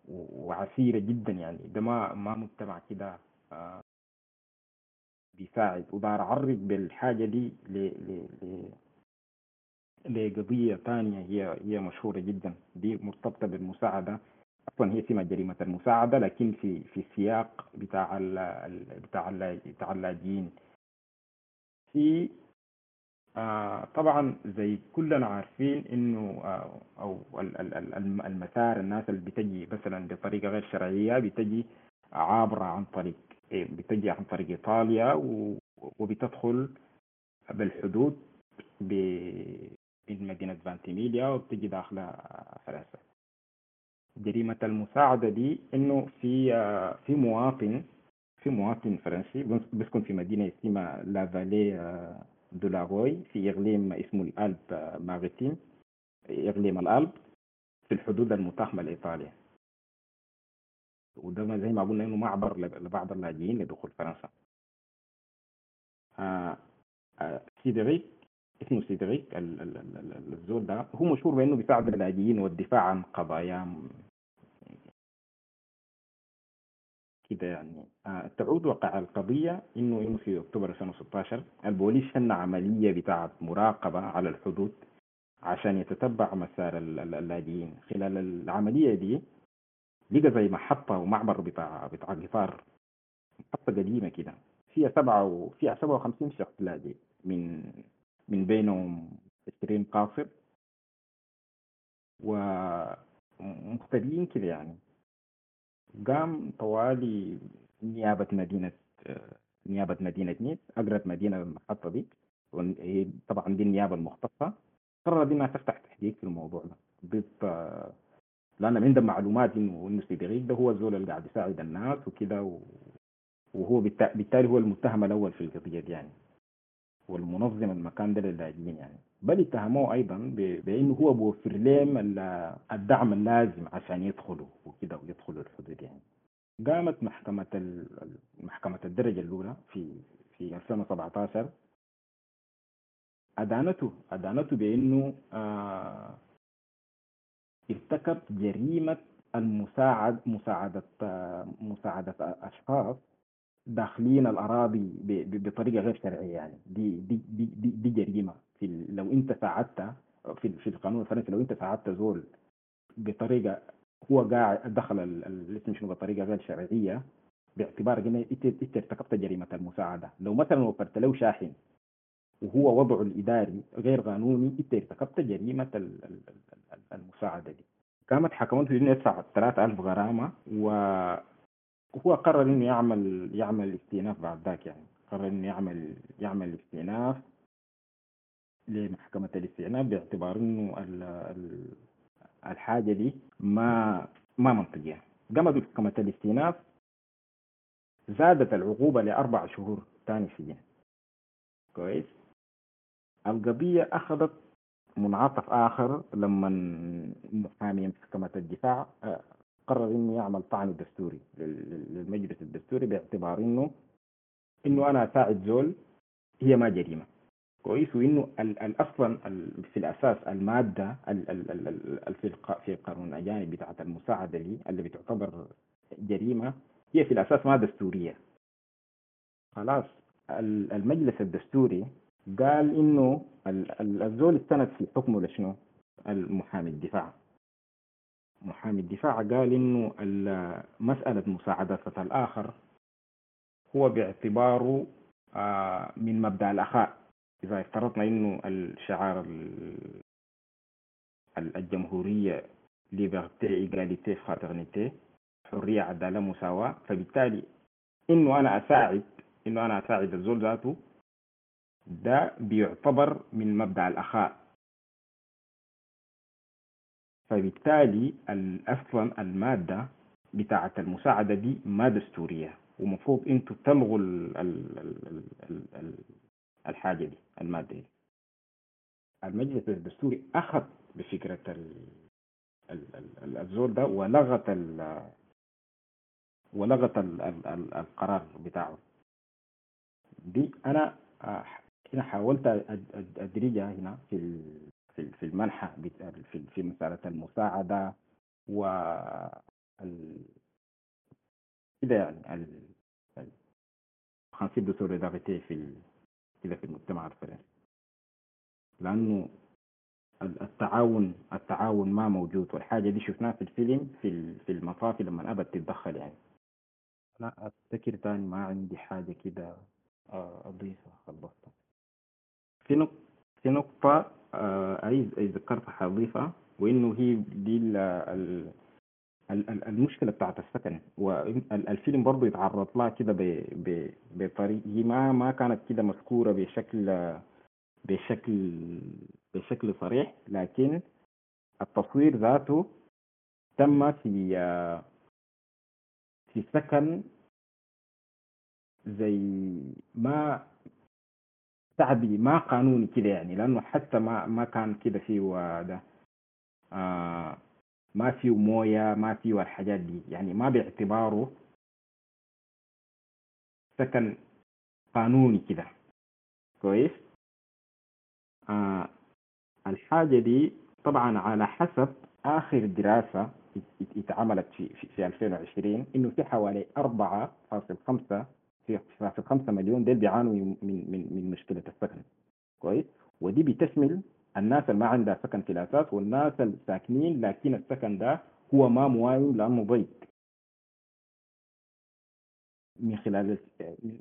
وعسيرة جدا يعني. ده ما ما مجتمع كده آه بيساعد، وبعد عرض بالحاجة دي ل ل ل لقضية تانية هي هي مشهورة جدا، دي مرتبطة بالمساعدة. أصلاً هي اسمها جريمة المساعدة، لكن في في السياق بتاع ال بتاع ال بتاع اللاجئين في آه طبعاً زي كلنا عارفين إنه آه أو المسار الناس اللي بتجي مثلاً بطريقة غير شرعية بتجي عابرة عن طريق بتجي عن طريق إيطاليا وبتدخل بالحدود بمدينة فانتيميليا وبتجي داخل فرنسا. جريمة المساعدة دي إنه في في مواطن في مواطن فرنسي بيسكن في مدينة اسمها لافالي دولاغوي في إقليم اسمه الألب ماريتيم، إقليم الألب في الحدود المتاحمة لإيطاليا، وده زي ما قلنا إنه معبر لبعض اللاجئين لدخول فرنسا. سيدريك اسمه سيدريك الزول ده هو مشهور بأنه بيساعد اللاجئين والدفاع عن قضاياهم كده يعني. آه تعود وقع القضية إنه إنه في أكتوبر ألفين وستة عشر البوليس شن عملية بتاعة مراقبة على الحدود عشان يتتبع مسار اللاجئين. خلال العملية دي لقى زي محطة ومعبر بتاع بتاع قطار، محطة قديمة كده فيها سبعة وفيها سبعة وخمسين شخص لاجئ من من بينهم عشرين قاصر ومختلفين كده يعني. قام طوالي نيابة مدينة نيابة مدينة نيس أجرت مدينة المحطة دي، طبعا دي النيابة المختصة، قررت إنها تفتح تحقيق في الموضوع ده ضد، لأن عندهم معلومات إنه إنه سيدريك ده هو الزول اللي قاعد يساعد الناس وكده، وهو بالتالي هو المتهم الأول في القضية دي يعني، والمنظم المكان ده للاجئين يعني. بل اتهموه ايضا بانه هو بيوفر لهم الدعم اللازم عشان يدخلوا وكده ويدخلوا الحدود يعني. قامت محكمه محكمه الدرجه الاولى في في ألفين وسبعة عشر ادانته ادانته بانه آه ارتكب جريمه أن نساعد مساعدة مساعدة أشخاص داخلين الأراضي بطريقة غير شرعية. يعني دي دي دي دي, دي جريمة. في لو أنت ساعدت في في القانون الفرنسي، لو أنت ساعدت زول بطريقة هو قاعد دخل الاسم شنو بطريقة غير شرعية، باعتبار إن أنت ارتكبت جريمة المساعدة. لو مثلا وفرت له شاحن وهو وضعه الإداري غير قانوني، أنت ارتكبت جريمة المساعدة دي. قامت حكمته يدفع ثلاثة آلاف غرامة، وهو قرر إنه يعمل يعمل استئناف بعد ذاك. يعني قرر إنه يعمل يعمل استئناف لمحكمة الاستئناف باعتبار إنه الحاجة دي ما ما منطقية. قامت محكمة الاستئناف زادت العقوبة لأربع شهور تاني سجن. كويس. القضية أخذت منعطف آخر لما محامي محكمة الدفاع قرر إنه يعمل طعن دستوري للمجلس الدستوري باعتبار إنه إنه أنا أساعد زول هي ما جريمة. كويس. وإنه أصلا في الأساس المادة في القانون الأجانب بتاعة المساعدة لي اللي بتعتبر جريمة هي في الأساس ما دستورية. خلاص. المجلس الدستوري قال إنه الزول استند في حكمه لشنو؟ المحامي الدفاع. محامي الدفاع قال إنه مسألة مساعدة الآخر هو باعتباره من مبدأ الأخاء. إذا افترضنا إنه الشعار الجمهورية Liberté, Égalité, Fraternité، حرية، عدالة، مساواة، فبالتالي إنه أنا أساعد إنه أنا أساعد الزول ذاته ده بيعتبر من مبدأ الأخاء. فبالتالي أصلا المادة بتاعة المساعدة دي ما دستورية، ومفروض أنتوا تلغوا الحاجة دي، المادة دي. المجلس الدستوري أخذ بفكرة الزول ده ولغت ولغت القرار بتاعه. دي أنا هنا حاولت أدرجها هنا في في المنحة في مسألة المساعدة و كده، يعني الخنصيب دو سوليداريتي في كده في المجتمع الفرنسي، لأنه التعاون التعاون ما موجود. والحاجة دي شفناها في الفيلم في في المطاف لما أبت تتدخل. يعني أنا أفتكر تاني ما عندي حاجة كده أضيفها. خلصت في نقطة في نقطة عايز ذكرتها حضيفة، وإنه هي دي ال المشكلة بتاعت السكن. والفيلم برضو يتعرض لها كده بطريقة ما ما كانت كده مذكورة بشكل بشكل بشكل صريح، لكن التصوير ذاته تم في في سكن زي ما شعبي ما قانوني كده. يعني لأنه حتى ما ما كان كده فيه ده آه ما فيه موية، ما فيه الحاجات دي. يعني ما باعتباره سكن قانوني كده. كويس. آه الحاجة دي طبعا على حسب آخر دراسة اتعملت في في ألفين وعشرين إنه في حوالي أربعة فاصلة خمسة في خمسة مليون ديل بيعانوا من من من مشكلة السكن. كويس. ودي بتشمل الناس اللي ما عندها سكن في الأساس، والناس الساكنين لكن السكن ده هو ما موائم لأنه ضيق. من خلال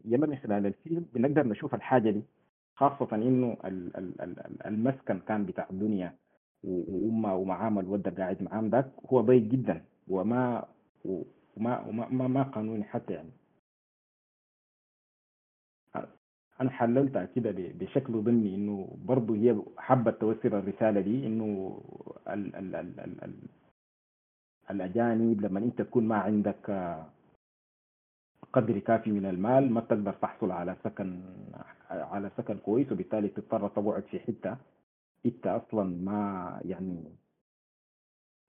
يما من خلال الفيلم بنقدر نشوف الحاجة دي، خاصة إنه المسكن كان بتاع الدنيا وأمه ومعامل وده قاعد معام ده هو ضيق جدا وما وما وما ما قانوني حتى. يعني أنا حللتها كده بشكل ضمني إنه برضه هي حابة توصل الرسالة دي إنه ال ال ال ال ال الأجانب لما أنت تكون ما عندك قدر كافي من المال ما تقدر تحصل على سكن على سكن كويس، وبالتالي تضطر تقعد في حتة أنت أصلا ما يعني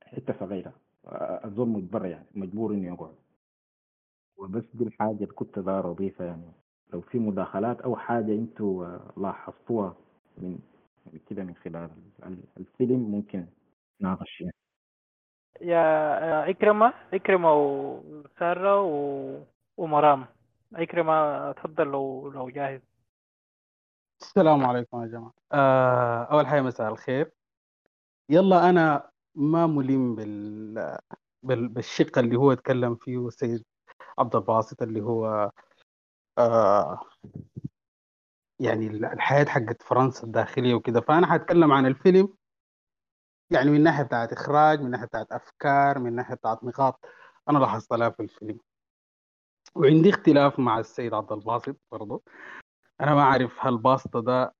حتة صغيرة الزول مجبر يعني مجبور إنه يقعد. وبس دي الحاجة كنت دار أضيفها. يعني لو في مداخلات أو حاجة أنتوا لاحظتوها من كده من خلال الفيلم ممكن نناقشها. يا إكرمة إكرمة وسارة و... ومرام. إكرمة تفضل لو لو جاهز. السلام عليكم يا جماعة. آه، أول حاجة مساء الخير. يلا أنا ما ملم بال... بال... بالشق اللي هو اتكلم فيه السيد عبدالباسط اللي هو آه... يعني الحياة حقت فرنسا الداخلية وكده، فأنا حتكلم عن الفيلم يعني من ناحية بتاعت إخراج، من ناحية بتاعت أفكار، من ناحية بتاعت نقاط أنا لاحظت لها في الفيلم. وعندي اختلاف مع السيد عبدالباسط برضو، أنا ما أعرف هل باسطة ده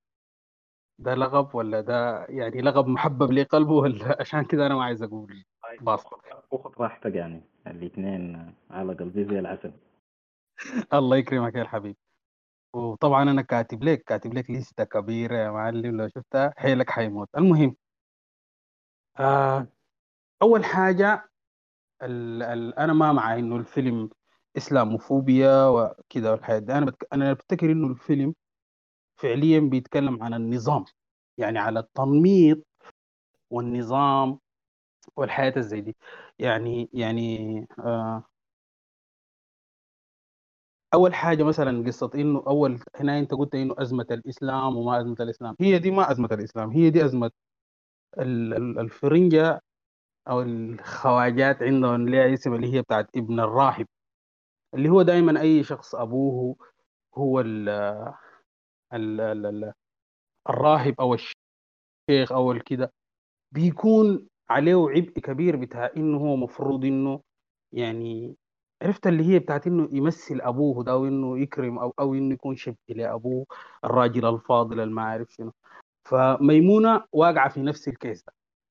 ده لغب ولا ده يعني لغب محبب لي قلبه ولا، عشان كده أنا ما عايز أقول باسطة. أخذ راحتك يعني، الاثنين على قلبي زي العسل. الله يكرمك يا الحبيب. وطبعا أنا كاتب لك كاتب لك لستة كبيرة يا معلم، لو شفتها حيلك حيموت. المهم آه، أول حاجة ال ال أنا ما مع إنه الفيلم إسلاموفوبيا وكذا والحياة دي. أنا بتك... أنا بفتكر إنه الفيلم فعليا بيتكلم عن النظام، يعني على التنميط والنظام والحياة الزي دي. يعني يعني آه، أول حاجة مثلا قصة إنه أول هنا أنت قلت إنه أزمة الإسلام وما أزمة الإسلام، هي دي ما أزمة الإسلام، هي دي أزمة الفرنجة أو الخواجات عندهم لها اسم اللي هي بتاعت ابن الراهب، اللي هو دائما أي شخص أبوه هو ال ال ال ال الراهب أو الشيخ أو الكده، بيكون عليه عبء كبير بتاع إنه هو مفروض إنه يعني عرفت اللي هي بتاعت إنه يمثل أبوه ده، أو إنه يكرم أو أو إنه يكون شبه لأبوه الراجل الفاضل المعارف شنو. فميمونة واقعة في نفس الكيس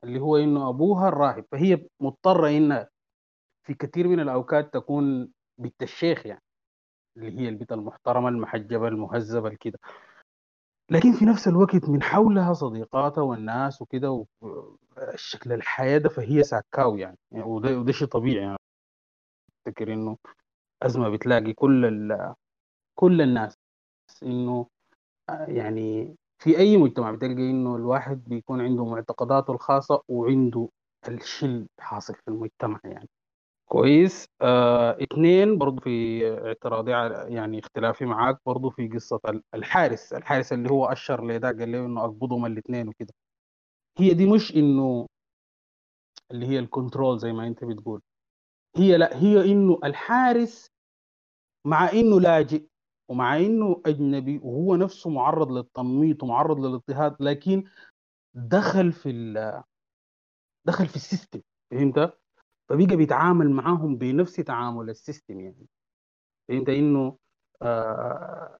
اللي هو إنه أبوها الراهب، فهي مضطرة إن في كثير من الأوقات تكون بنت الشيخ، يعني اللي هي البنت المحترمة المحجبة المهذبة كده، لكن في نفس الوقت من حولها صديقاتها والناس وكده والشكل الحياة ده، فهي ساكاو يعني، وده وده شيء طبيعي. يعني أفتكر إنه أزمة بتلاقي كل كل الناس، إنه يعني في أي مجتمع بتلقى إنه الواحد بيكون عنده معتقداته الخاصة وعنده الشل حاصل في المجتمع يعني كويس. آه، اثنين برضو في اعتراضي يعني اختلافي معاك برضو في قصة الحارس الحارس اللي هو أشر لي ده، قال له إنه أقبضهم الاثنين وكده. هي دي مش إنه اللي هي الكنترول زي ما أنت بتقول، هي لا، هي إنه الحارس مع إنه لاجئ ومع إنه أجنبي وهو نفسه معرض للتنميط ومعرض للاضطهاد، لكن دخل في ال دخل في السيستم، فهمت؟ فبيجي بيتعامل معاهم بنفس تعامل السيستم، يعني فهمت إنه آه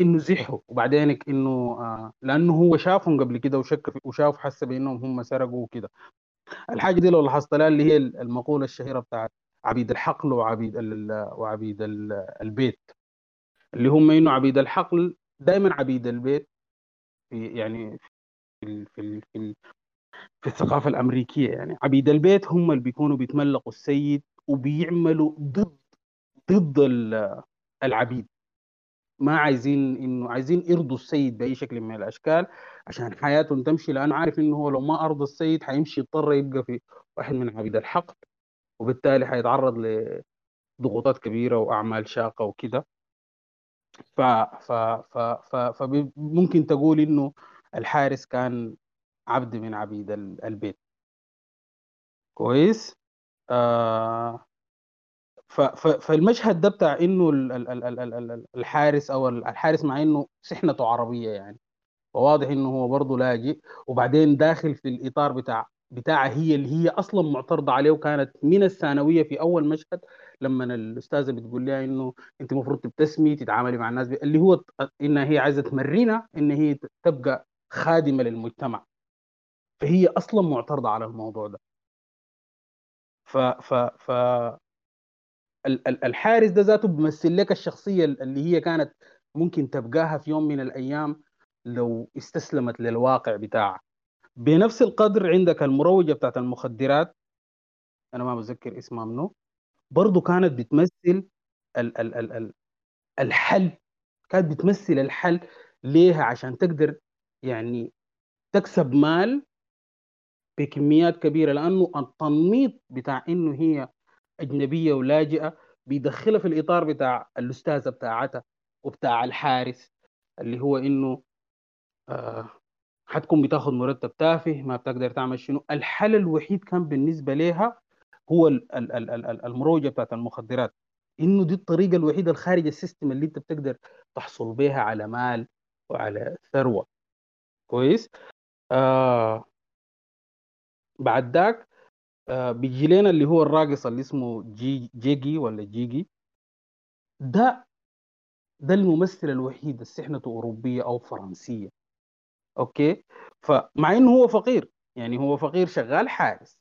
إنه زحوا، وبعدينك إنه آه لأنه هو شافهم قبل كده وشك وشاف حس بإنهم هم سرقوا وكده. الحاجة دي لو لاحظت لها اللي هي المقولة الشهيرة بتاعت عبيد الحقل وعبيد ال وعبيد ال البيت، اللي هم إنه عبيد الحقل دائما عبيد البيت في يعني في في في, في الثقافة الأمريكية، يعني عبيد البيت هم اللي بيكونوا بيتملقوا السيد وبيعملوا ضد ضد العبيد، ما عايزين إنه عايزين يرضوا السيد بأي شكل من الأشكال عشان حياتهم تمشي، لأن عارف إنه هو لو ما أرضى السيد حيمشي يضطر يبقى في واحد من عبيد الحقل، وبالتالي حيتعرض لضغوطات كبيرة وأعمال شاقة وكده. ف ف ف ف فممكن تقول إنه الحارس كان عبد من عبيد البيت كويس. آه ف ف فالمشهد ده بتاع إنه الحارس أو الحارس مع إنه سحنته عربية يعني، وواضح إنه هو برضه لاجئ، وبعدين داخل في الإطار بتاع بتاعه هي اللي هي أصلا معترضة عليه، وكانت من الثانوية في أول مشهد لما الأستاذة بتقول لها إنه أنت مفروض تبتسمي تتعاملي مع الناس، اللي هو إنها هي عايزة تمرينا إن هي تبقى خادمة للمجتمع، فهي أصلا معترضة على الموضوع ده. ف ف ف الحارس ده ذاته بيمثل لك الشخصية اللي هي كانت ممكن تبقاها في يوم من الأيام لو استسلمت للواقع بتاعها. بنفس القدر عندك المروجة بتاعت المخدرات، أنا ما بذكر اسمها منه، برضو كانت بتمثل ال- ال- ال- ال- الحل كانت بتمثل الحل ليها عشان تقدر يعني تكسب مال بكميات كبيرة، لأنه التنميط بتاع إنه هي أجنبية ولاجئة بيدخلها في الإطار بتاع الأستاذة بتاعتها وبتاع الحارس، اللي هو إنه آه حتكون بتاخد مرتب تافه، ما بتقدر تعمل شنو. الحل الوحيد كان بالنسبة لها هو المروجة بتاعت المخدرات، إنه دي الطريقة الوحيدة الخارج السيستم اللي أنت بتقدر تحصل بيها على مال وعلى ثروة. كويس. آه بعد ذاك آه بيجي لنا اللي هو الراقص اللي اسمه جي جيجي ولا جيجي ده ده الممثل الوحيد السحنة أوروبية أو فرنسية. أوكي، فمع إنه هو فقير، يعني هو فقير شغال حارس،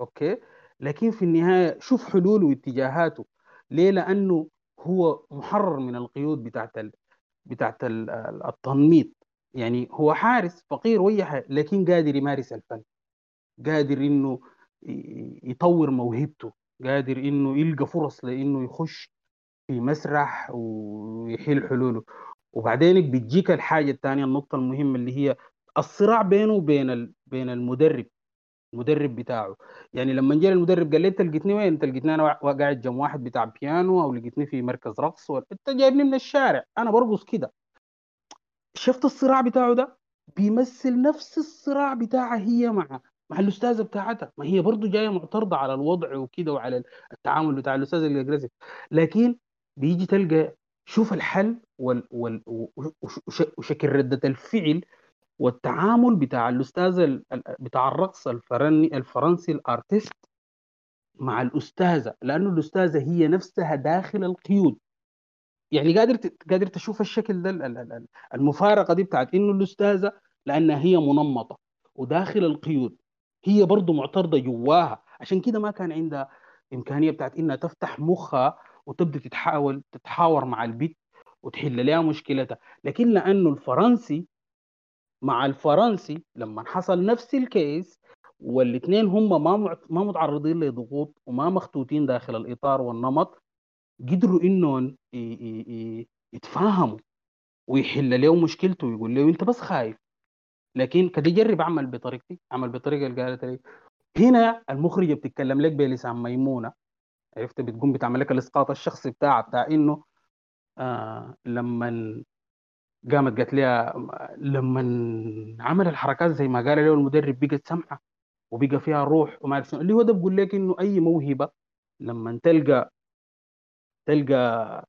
أوكي، لكن في النهاية شوف حلوله واتجاهاته. ليه؟ لأنه هو محرر من القيود بتاعت ال... بتاعت ال... التنميط. يعني هو حارس فقير ويحه، لكن قادر يمارس الفن، قادر إنه يطور موهبته، قادر إنه يلقى فرص لإنه يخش في مسرح ويحل حلوله. وبعدين بتجيك الحاجة الثانية، النقطة المهمة، اللي هي الصراع بينه وبين ال... بين المدرب المدرب بتاعه. يعني لما جاء المدرب قال لي انت لقيتني وين؟ انت لقيتني انا قاعد جنب واحد بتاع بيانو، او لقيتني في مركز رقص، ولا انت جايبني من الشارع انا برقص كده. شفت الصراع بتاعه ده بيمثل نفس الصراع بتاعها هي مع مع الاستاذه بتاعتها. ما هي برضو جايه معترضه على الوضع وكده وعلى التعامل بتاع الاستاذه الاجنبيه، لكن بيجي تلقى شوف الحل وال... وال... وشكل رده الفعل والتعامل بتاع الأستاذ بتاع الرقص الفرني الفرنسي الارتست مع الأستاذة، لأنه الأستاذة هي نفسها داخل القيود. يعني قادر قادر تشوف الشكل ده، المفارقة دي بتاعت إنه الأستاذة لأنها هي منمطة وداخل القيود، هي برضو معترضة جواها، عشان كده ما كان عندها إمكانية بتاعت إنها تفتح مخها وتبدأ تتحاول تتحاور مع البيت وتحل لها مشكلتها. لكن لأنه الفرنسي مع الفرنسي لما حصل نفس الكيس، والاثنين هم ما ما متعرضين لضغوط وما مخطوطين داخل الاطار والنمط، قدروا انهم يتفاهموا ويحل له مشكلته ويقول له انت بس خايف، لكن كده جرب اعمل بطريقتي، اعمل بطريقه اللي قالت لي. هنا المخرجه بتتكلم لك بلسان ميمونه، عرفت، بتقوم بتعمل لك الاسقاط الشخصي بتاعها بتاع انه آه لما قامت قالت لها لما عمل الحركات زي ما قال له المدرب بقت سمعه وبقى فيها روح وما عرف شنو اللي هو ده. بقول لك انه اي موهبه لما تلقى تلقى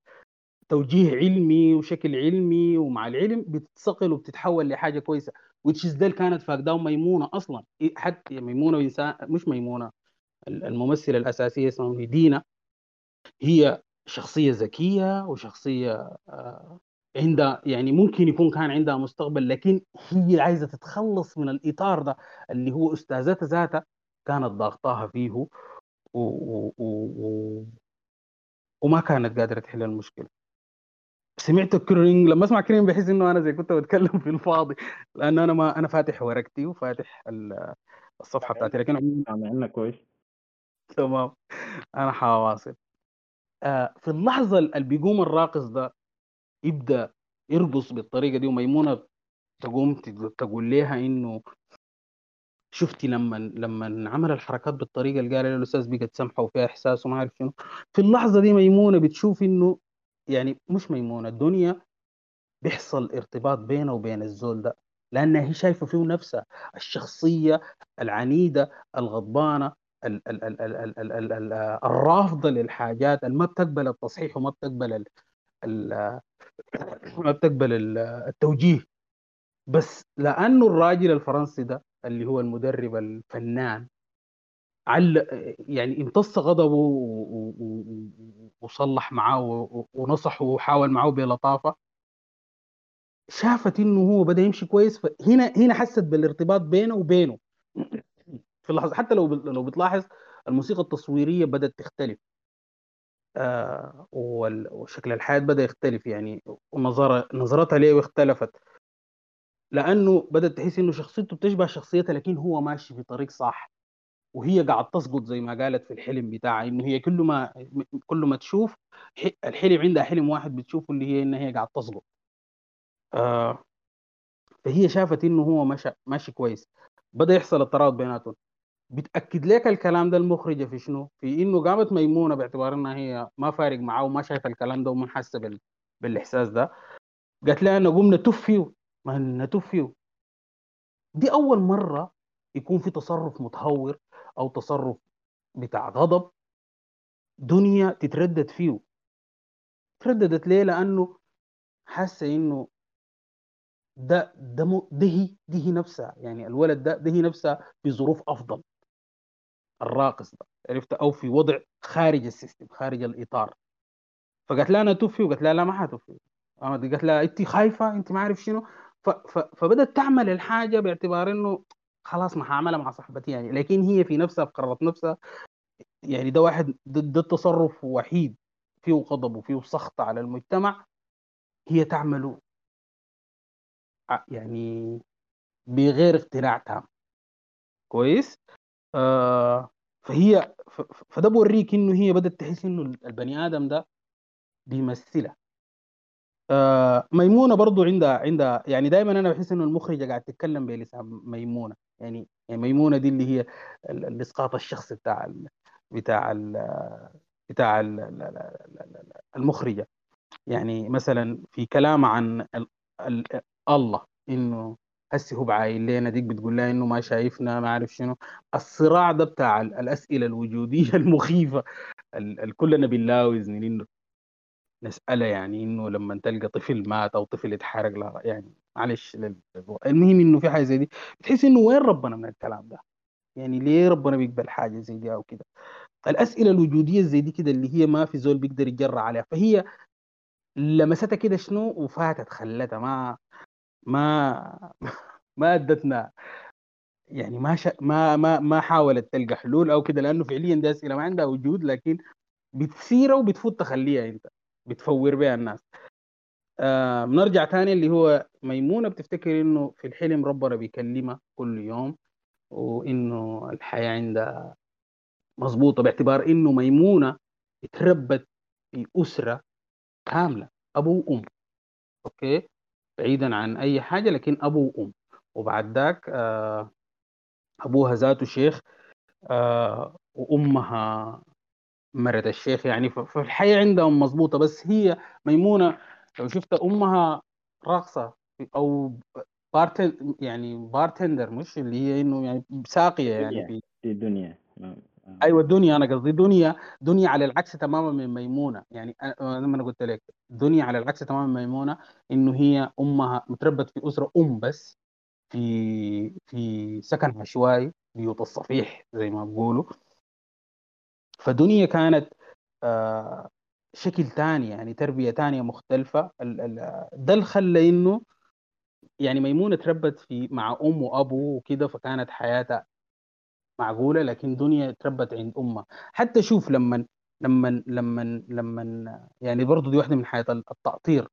توجيه علمي وشكل علمي ومع العلم بتتثقل وبتتحول لحاجه كويسه، وتشيز ده كانت فاقداه ميمونه اصلا. حتى ميمونه انسان، مش ميمونه، الممثله الاساسيه اسمها دينا، هي شخصيه ذكيه وشخصيه آه عندها، يعني ممكن يكون كان عندها مستقبل، لكن هي عايزة تتخلص من الإطار ده اللي هو أستاذتها ذاتها كانت ضاغطاها فيه و... و... و... وما كانت قادرة تحل المشكلة. سمعت كرينج، لما أسمع كرينج بحس إنه أنا زي كنت بتكلم في الفاضي، لأن أنا ما أنا فاتح ورقتي وفاتح الصفحة بتاعتي، لكن عملنا كويس تمام. أنا حواصل آه في اللحظة اللي بيقوم الراقص ده يبدأ يرقص بالطريقة دي، وميمونة تقوم تقول لها إنه شفتي لما لما عمل الحركات بالطريقة اللي قال له الأستاذ بقت سمحة وفيها إحساس وما عارف شنو. في اللحظة دي ميمونة بتشوف إنه، يعني مش ميمونة، الدنيا بيحصل ارتباط بينه وبين الزول ده، لأنها هي شايفة فيه نفسها، الشخصية العنيدة الغضبانة ال ال ال ال ال ال ال ال الرافضة للحاجات، اللي ما بتقبل التصحيح وما بتقبل ال ما بتقبل التوجيه. بس لأنه الراجل الفرنسي ده اللي هو المدرب الفنان عل يعني امتص غضبه وصلح معاه ونصحه وحاول معاه بلطافة، شافت إنه هو بدأ يمشي كويس. فهنا هنا حست بالارتباط بينه وبينه في اللحظة. حتى لو لو بتلاحظ الموسيقى التصويرية بدأت تختلف، آه وشكل الحياة بدأ يختلف، يعني ونظرة نظرتها ليه اختلفت، لأنه بدأت تحس إنه شخصيته بتشبه شخصيتها، لكن هو ماشي في طريق صح، وهي قاعد تسقط زي ما قالت في الحلم بتاعها، إنه هي كل ما كل ما تشوف الحلم، عندها حلم واحد بتشوفه اللي هي إنها هي قاعد تسقط. آه فهي شافت إنه هو ماشي ماشي كويس. بدا يحصل التراضي بيناتهم. بتاكد لك الكلام ده المخرجه في شنو؟ في انه قامت ميمونه باعتبار انها هي ما فارق معاه وما شايفه الكلام ده وما حاسه بال... بالاحساس ده، قالت لها انه قمنا تفيو ما نتفيو. دي اول مره يكون في تصرف متهور او تصرف بتاع غضب دنيا تتردد فيه. ترددت ليه؟ لانه حاسه انه ده ده ده هي نفسها، يعني الولد ده ده هي نفسها في ظروف افضل، الراقص ده عرفت، او في وضع خارج السيستم خارج الاطار. فقالت لها انا توفي، وقالت لها لا ما حتوفي، قالت لها انت خايفه انت ما عارف شنو. ف فبدت تعمل الحاجه باعتبار انه خلاص ما هعملها مع صاحبتي يعني، لكن هي في نفسها قررت نفسها يعني. ده واحد ده التصرف وحيد فيه غضب وفيه سخط على المجتمع، هي تعمله يعني بغير اقتناع تام. كويس. آه فهي فده بوريك انه هي بدت تحس انه البني ادم ده بيمثلها. آه ميمونه برضو عندها عندها يعني دائما انا بحس انه المخرجه قاعد تتكلم بلسان ميمونه، يعني ميمونه دي اللي هي الاسقاط الشخصي بتاع ال بتاع ال بتاع ال المخرجه. يعني مثلا في كلام عن ال ال الله انه هسي هو بعاين لينا، ديك بتقول لها انه ما شايفنا ما عارف شنو. الصراع ده بتاع الاسئله الوجوديه المخيفه الكلنا بالله واذن انه نساله، يعني انه لما تلقى طفل مات او طفل اتحرق لا يعني معلش. المهم انه في حاجه زي دي بتحس انه وين ربنا من الكلام ده، يعني ليه ربنا بيقبل حاجه زي دي او كده، الاسئله الوجوديه زي دي كده اللي هي ما في زول بيقدر يتجرأ عليها. فهي لمستها كده شنو وفاتت خلتها ما ما ما ادتنا يعني ما شا... ما ما ما حاولت تلقى حلول او كده، لانه فعليا ده اسئله ما عندها وجود، لكن بتثيرها وبتفوت تخليها انت بتفور بها الناس. آه بنرجع تاني اللي هو ميمونه بتفتكر انه في الحلم ربنا بيكلمها كل يوم وانه الحياه عندها مظبوطه، باعتبار انه ميمونه اتربت في اسره كامله ابو وام، اوكي بعيدا عن اي حاجه لكن ابو وام، وبعد ذاك آه ابوها ذاته شيخ آه وامها مرت الشيخ، يعني فالحياه عندهم مظبوطه. بس هي ميمونه لو شفت امها راقصه او بارتن يعني بارتندر، مش اللي هي انه يعني ساقيه يعني في الدنيا. ايوه الدنيا، انا قصدي دنيا دنيا على العكس تماما من ميمونه، يعني انا ما قلت لك دنيا على العكس تماما من ميمونه، انه هي امها متربت في اسره ام بس في في سكن عشوائي بيوت الصفيح زي ما بيقولوا. فدنيا كانت آه شكل ثاني يعني تربيه ثانيه مختلفه، ده اللي خلى انه يعني ميمونه تربت في مع ام وابو وكده، فكانت حياتها معقوله، لكن دنيا تربت عند امها. حتى شوف لما لما لما لما يعني برضه دي واحده من حياه التأطير،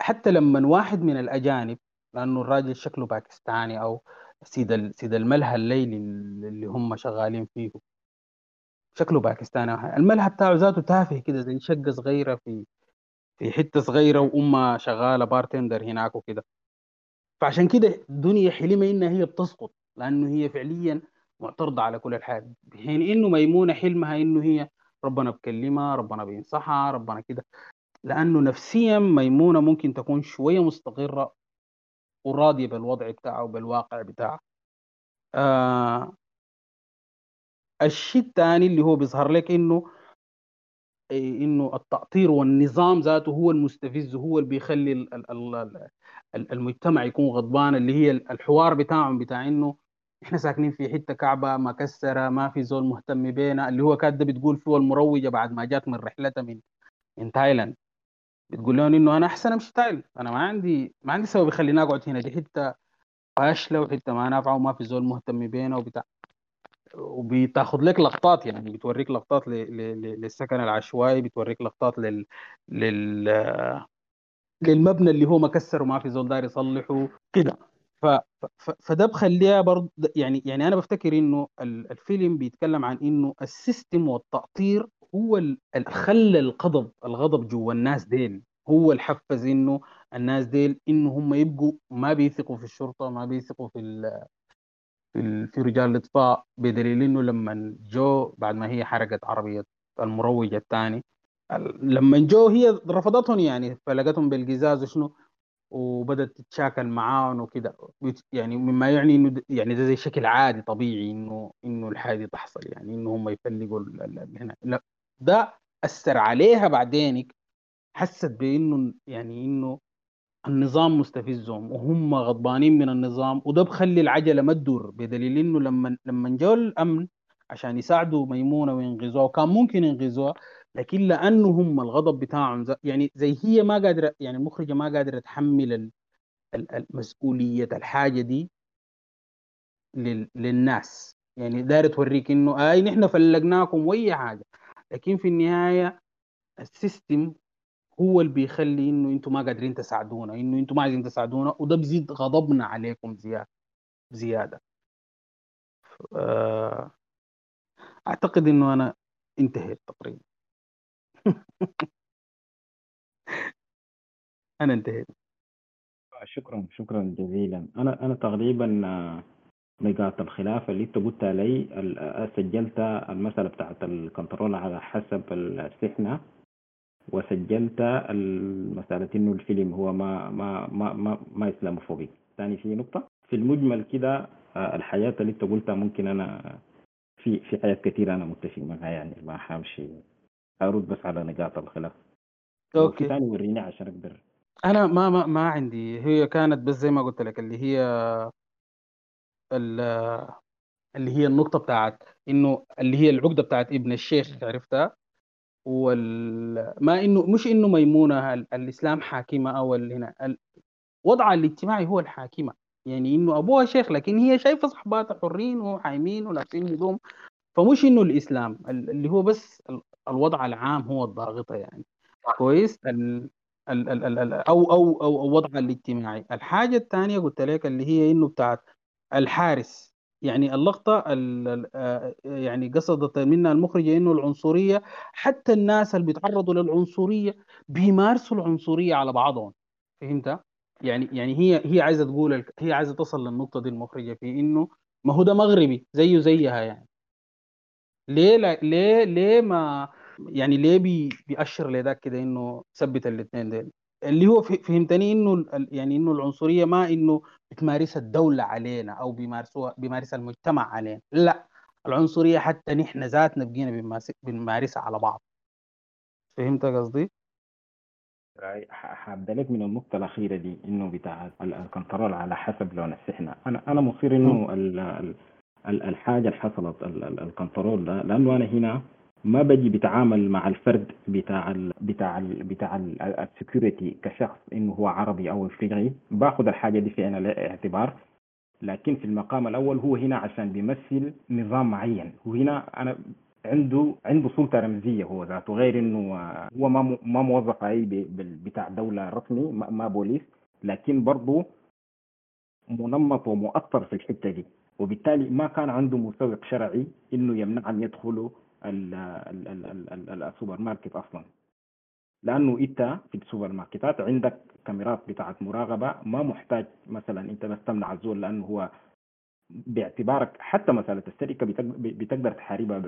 حتى لما واحد من الاجانب لانه الراجل شكله باكستاني او سيد سيد الملهى الليلي اللي هم شغالين فيه شكله باكستاني، الملهى بتاعه ذاته تافه كده زي شقه صغيره في في حته صغيره وامها شغاله بارتندر هناك وكده. فعشان كده دنيا حلمها انها هي بتسقط لانه هي فعليا معترضه على كل الحال، بحين انه ميمونه حلمها انه هي ربنا بكلمها ربنا بينصحها ربنا كده، لانه نفسيا ميمونه ممكن تكون شويه مستقره وراضيه بالوضع بتاعه وبالواقع بتاعه. آه الشيء الثاني اللي هو بيظهر لك انه انه التأطير والنظام ذاته هو المستفز، هو اللي بيخلي المجتمع يكون غضبان، اللي هي الحوار بتاعهم بتاع انه احنا ساكنين في حته كعبه مكسره ما في زول مهتم بينا، اللي هو كانت بتقول فيه المروجه بعد ما جات من رحلتها من من تايلاند، بتقول لهم انه انا احسن امشي تايلاند، انا ما عندي ما عندي سبب يخليني اقعد هنا، دي حته فاشله وحته ما نافعه وما في زول مهتم بينا وبتاع. وبتاخد لك لقطات يعني بتوريك لقطات ل... ل... ل... للسكن العشوائي، بتوريك لقطات لل لل للمبنى اللي هو مكسر وما في زول داير يصلحه كده. ف... ف... فده بخليها برضه يعني يعني انا بفتكر انه الفيلم بيتكلم عن انه السيستم والتأطير هو اللي خلى الغضب الغضب جوا الناس ديل، هو اللي حفز انه الناس ديل انه هم يبقوا ما بيثقوا في الشرطه ما بيثقوا في ال... في, في رجال الاطفاء، بدليل انه لما جو بعد ما هي حرقت عربيه المروج الثاني، لما جو هي رفضتهم يعني، فلقتهم بالقزاز وشنو، وبدت تتشاكل معاهم وكده يعني، مما يعني انه يعني ده زي شكل عادي طبيعي انه انه الحاجه تحصل يعني، انه هم يفلقوا هنا. لا ده اثر عليها بعدينك، حست بانه يعني انه النظام مستفزهم وهم غضبانين من النظام، وده بخلي العجله ما تدور، بدليل انه لما لما جاء الامن عشان يساعدوا ميمونه وينقذوها، كان ممكن ينقذوها، لكن لانه هم الغضب بتاعهم يعني زي هي ما قادره يعني، المخرجه ما قادره تحمل المسؤوليه الحاجه دي للناس يعني، دايره توريك انه اي نحن فلقناكم واي حاجه، لكن في النهايه السيستم هو اللي بيخلي انه انتم ما قادرين تساعدونا، انه انتم ما عايزين تساعدونا، وده بيزيد غضبنا عليكم زياده زياده. اعتقد انه انا انتهيت تقريبا. انا انتهيت. شكرا شكرا جزيلا. انا انا تقريبا نقاط الخلاف اللي انت قلت لي سجلت المساله بتاعت الكنترول على حسب السحنه، وسجلت المسألة إنه الفيلم هو ما ما ما ما ما إسلاموفوبي. ثاني في نقطة في المجمل كده الحياة اللي أنت قلتها ممكن أنا في في حاجات كثيرة أنا متفق معها يعني، ما حامشي أرد بس على نقاط الخلاف. أوكي. ثاني وريني عشان أقدر. أنا ما ما ما عندي، هي كانت بس زي ما قلت لك اللي هي اللي هي النقطة بتاعت إنه اللي هي العقدة بتاعت ابن الشيخ عرفتها، وال ما انه مش انه ميمونه الاسلام حاكمه او هنا الوضع الاجتماعي هو الحاكمه يعني، انه ابوها شيخ لكن هي شايفه صحباتها حرين وحايمين ولابسين هدوم، فمش انه الاسلام اللي هو بس الوضع العام هو الضاغطه يعني. كويس. ال... ال... ال... ال... ال... او او او الوضع الاجتماعي. الحاجه الثانيه قلت لك اللي هي انه بتاعت الحارس يعني، اللقطة يعني قصدت منها المخرجة إنه العنصرية حتى الناس اللي بيتعرضوا للعنصرية بيمارسوا العنصرية على بعضهم، فهمت؟ يعني يعني هي هي عايزة تقول، هي عايزة تصل للنقطة دي المخرجة في إنه ما هو ده مغربي زيه زيها يعني، ليه ليه ليه ما يعني ليه بي بيأشر لذاك كده إنه ثبت الاثنين دول اللي هو فهمتني انه يعني انه العنصريه ما انه بتمارسها الدوله علينا او بيمارسوها بيمارسها المجتمع علينا، لا العنصريه حتى نحن ذاتنا بقينا بنمارسها على بعض. فهمت قصدي؟ حابب لك من النقطه الاخيره دي انه بتاع الكنترول على حسب لون السحنه، انا انا مصير انه الحاجه اللي حصلت الكنترول ده، لانه انا هنا ما بجي بتعامل مع الفرد بتاع ال بتاع ال بتاع السكيورتي كشخص انه هو عربي او افريقي، باخذ الحاجه دي في عين الاعتبار، لكن في المقام الاول هو هنا عشان بيمثل نظام معين، وهنا انا عنده عنده سلطه رمزيه هو ذاته، غير انه هو ما ما موظف اي بتاع دوله رسمي، ما بوليس، لكن برضه منمط ومؤثر في الحته دي، وبالتالي ما كان عنده مسوق شرعي انه يمنع ان يدخله ال ال ال ال ال السوبر ماركت اصلا، لانه انت في السوبر ماركتات عندك كاميرات بتاعت مراقبه، ما محتاج مثلا انت بس تمنع الزول، لانه هو باعتبارك حتى مساله السرقه بتقدر تحاربها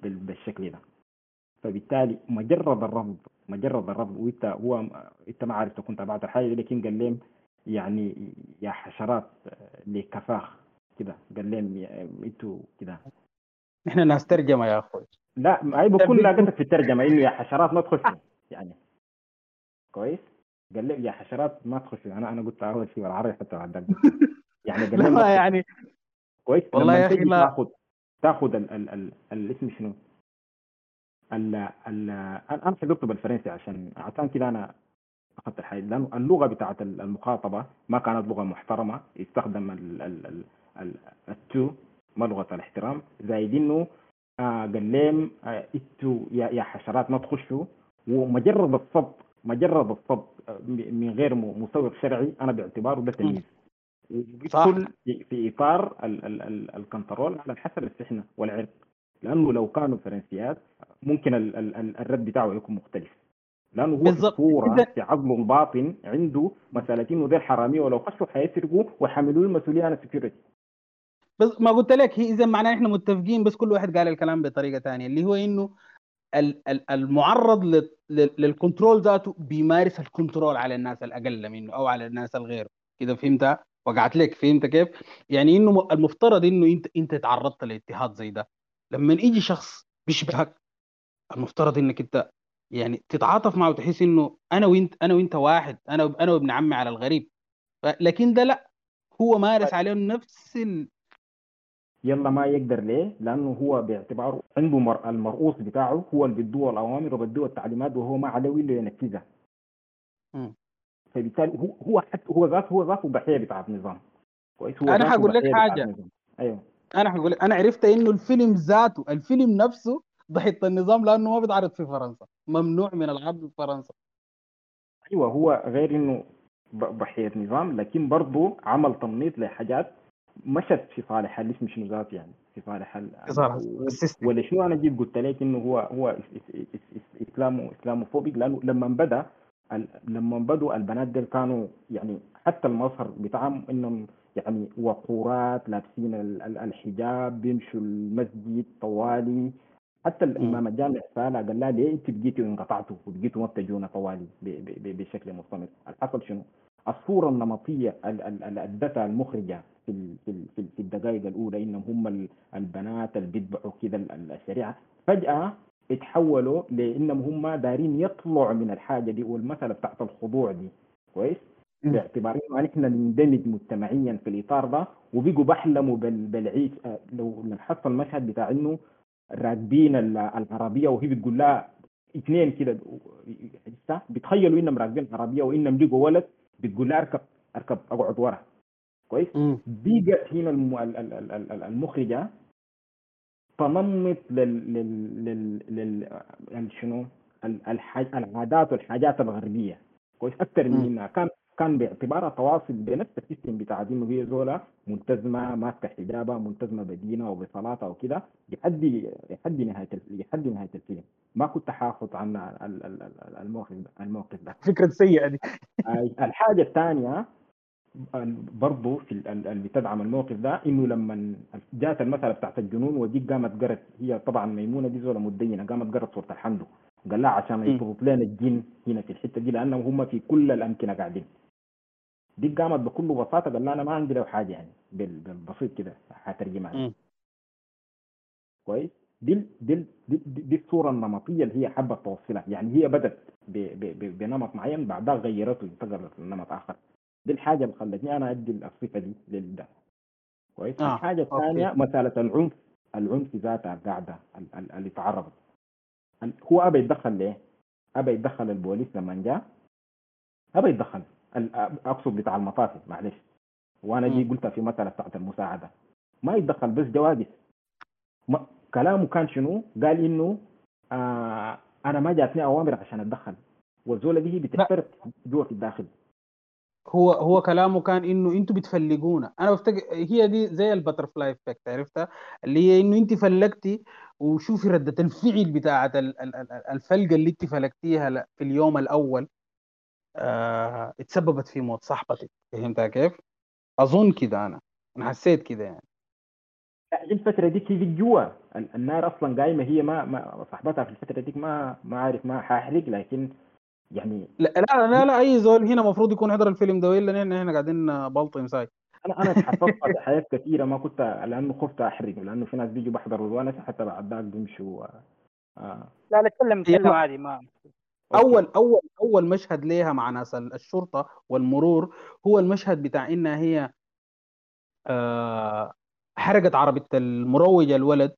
بالشكل ده. فبالتالي مجرد الرفض مجرد الرفض وانت هو انت ما عارف تكون تبعت الحاجه، لكن قال لهم يعني يا حشرات لكفاخ كده، قال لهم انتوا كده احنا ناس ترجمه يا اخوي، لا عيب بكل لاقتك في الترجمه انه يا حشرات ما تخش يعني. كويس. قال لي يا حشرات ما تخش، انا انا قلت اول شيء والعربي حتى عندك يعني قال لي لا يعني كويس والله يا اخي، ما تاخذ تاخذ الاسم شنو ال ال انا حضرته بالفرنسي عشان عشان كده انا اخذت الحاجه، لانه اللغه بتاعت المخاطبه ما كانت لغه محترمه، استخدم ال التو ما لغة الاحترام، زائد انه قال لهم انتوا يا حشرات ما تخشوا، ومجرد الصب مجرد الصب من غير مسوق شرعي انا باعتباره ده تمييز، وبيدخل في اطار ال- ال- ال- الكنترول على حسب السحنه والعرق، لانه لو كانوا فرنسيات ممكن ال- ال- الرد بتاعه يكون مختلف، لانه هو صوره في عظمه باطن عنده مسالتين، ودول حراميه ولو خشوا حيسرقوا ويحملوا المسؤوليه عن السكيورتي. بس ما قلت لك هي اذا معناه احنا متفقين، بس كل واحد قال الكلام بطريقه ثانيه، اللي هو انه المعرض للكنترول ذاته بيمارس الكنترول على الناس الاقل منه او على الناس الغير كده. فهمتها؟ وقعت لك؟ فهمت كيف؟ يعني انه المفترض انه انت انت تعرضت لاضطهاد زي ده، لما يجي شخص بيشبهك المفترض انك انت يعني تتعاطف معه وتحس انه انا وانت انا وانت واحد، انا انا وابن عمي على الغريب. لكن ده لا، هو مارس عليهم نفس ال... يلا ما يقدر ليه؟ لانه هو باعتباره عنده مر... المرؤوس بتاعه هو اللي بيدوه الاوامر وبيدوه التعليمات، وهو ما عليه الا ينفذها. امم فبالتالي هو هو حتى هو ذاته هو ذاته ضحيه بتاع النظام. كويس. هو انا هقول لك حاجه، ايوه انا هقول لك، انا عرفت انه الفيلم ذاته الفيلم نفسه ضحيه النظام، لانه ما بيتعرض في فرنسا، ممنوع من العرض في فرنسا. ايوه، هو غير انه ضحيه نظام، لكن برضه عمل تمنيط لحاجات مشت في صالح اللي اسمه شنو ذات، يعني في صالح ولا شنو. انا جيت قلت لك انه هو هو اسلامو اسلاموفوبيك، لانه لما بدا لما بدوا البنات دول كانوا يعني حتى المظهر بتاعهم انهم يعني وقورات، لابسين الحجاب، بيمشوا المسجد طوالي. حتى الامام الجامع سأله قال لا ليه انت بقيتوا انقطعتوا وبقيتوا ما بتجونا طوالي بشكل مستمر؟ الحصل شنو؟ الصوره النمطيه اللي ادتها المخرجه في في في الدقائق الاولى انهم هم البنات اللي بيتبعوا كده الشريعه، فجاه اتحولوا لانهم هم دارين يطلعوا من الحاجه دي والمثل بتاعت الخضوع دي. كويس؟ باعتبار انه نحن نندمج مجتمعيا في الاطار ده، وبيجوا بحلموا بالعيش. لو نحط المشهد بتاع انه راكبين العربيه وهي بتقول لها اثنين كده، بتخيلوا انهم راكبين عربيه وانهم بيجوا ولد بتقول لها اركب اركب اقعد ورا. كويس؟ بيجت هنا المخرجه تنمط لل لل لل شنو العادات والحاجات الغربيه. كويس؟ اكثر من انها كان كان باعتبارها تواصل بنفس السيستم بتاع دي، انه هي زوله ملتزمه ماسكه حجابها ملتزمه بدينها وبصلاتها وكده لحد لحد نهايه لحد نهايه الفيلم. ما كنت حافظ عن الموقف الموقف ده، فكره سيئه دي. الحاجه الثانيه برضه في اللي بتدعم الموقف ده انه لما جات المساله بتاعت الجنون، ودي قامت قرت هي طبعا ميمونه دي زوله مدينه، قامت قرت صوره الحمد قال لها عشان يطرد لنا الجن هنا في الحته دي لانهم هم في كل الامكنه قاعدين. دي قامت بكل بساطه قال لها انا ما عندي لو حاجه، يعني بالبسيط كده هترجمها. كويس؟ دي دي دي الصوره النمطيه اللي هي حابه توصلها، يعني هي بدت بنمط معين بعدها غيرته انتقلت لنمط اخر. دي الحاجه اللي خلتني انا ادي الصفه دي للده. كويس؟ آه. الحاجه الثانيه مساله العنف، العنف ذاتها القاعده اللي تعرضت. هو ابى يتدخل ليه؟ ابى يتدخل البوليس لما جاء، ابى يتدخل اقصد بتاع المطافي معلش، وانا جي قلتها في مساله بتاعت المساعده ما يتدخل، بس جوادس ما... كلامه كان شنو؟ قال انه آه انا ما جاتني اوامر عشان اتدخل، والزوله دي هي بتحترق جوا في الداخل. هو هو كلامه كان انه انتوا بتفلقونا. انا بفتكر هي دي زي الباترفلاي افكت، عرفتها؟ اللي هي انه انت فلقتي وشوفي رده الفعل بتاعه الفلقه اللي انت فلقتيها في اليوم الاول آه، اتسببت في موت صاحبتك. فهمتها كيف؟ اظن كده، انا انا حسيت كده يعني. الفتره دي في جوا النار اصلا قايمه، هي ما, ما صاحبتها في الفتره دي ما ما عارف ما حاحرق، لكن يعني لا لا لا, لا اي زول هنا المفروض يكون حضر الفيلم ده، الا ان احنا قاعدين بلطي مساي. انا انا اتحفظت على حاجات كثيره ما كنت، لانه خفت احرجه، لانه في ناس بيجوا بحضروا الونس حتى بعد ذاك بيمشوا. آه. لا لا اتكلم اتكلم عادي ما اول اول اول مشهد ليها مع ناس الشرطه والمرور هو المشهد بتاع انها هي آه حرقت عربيه المروج الولد،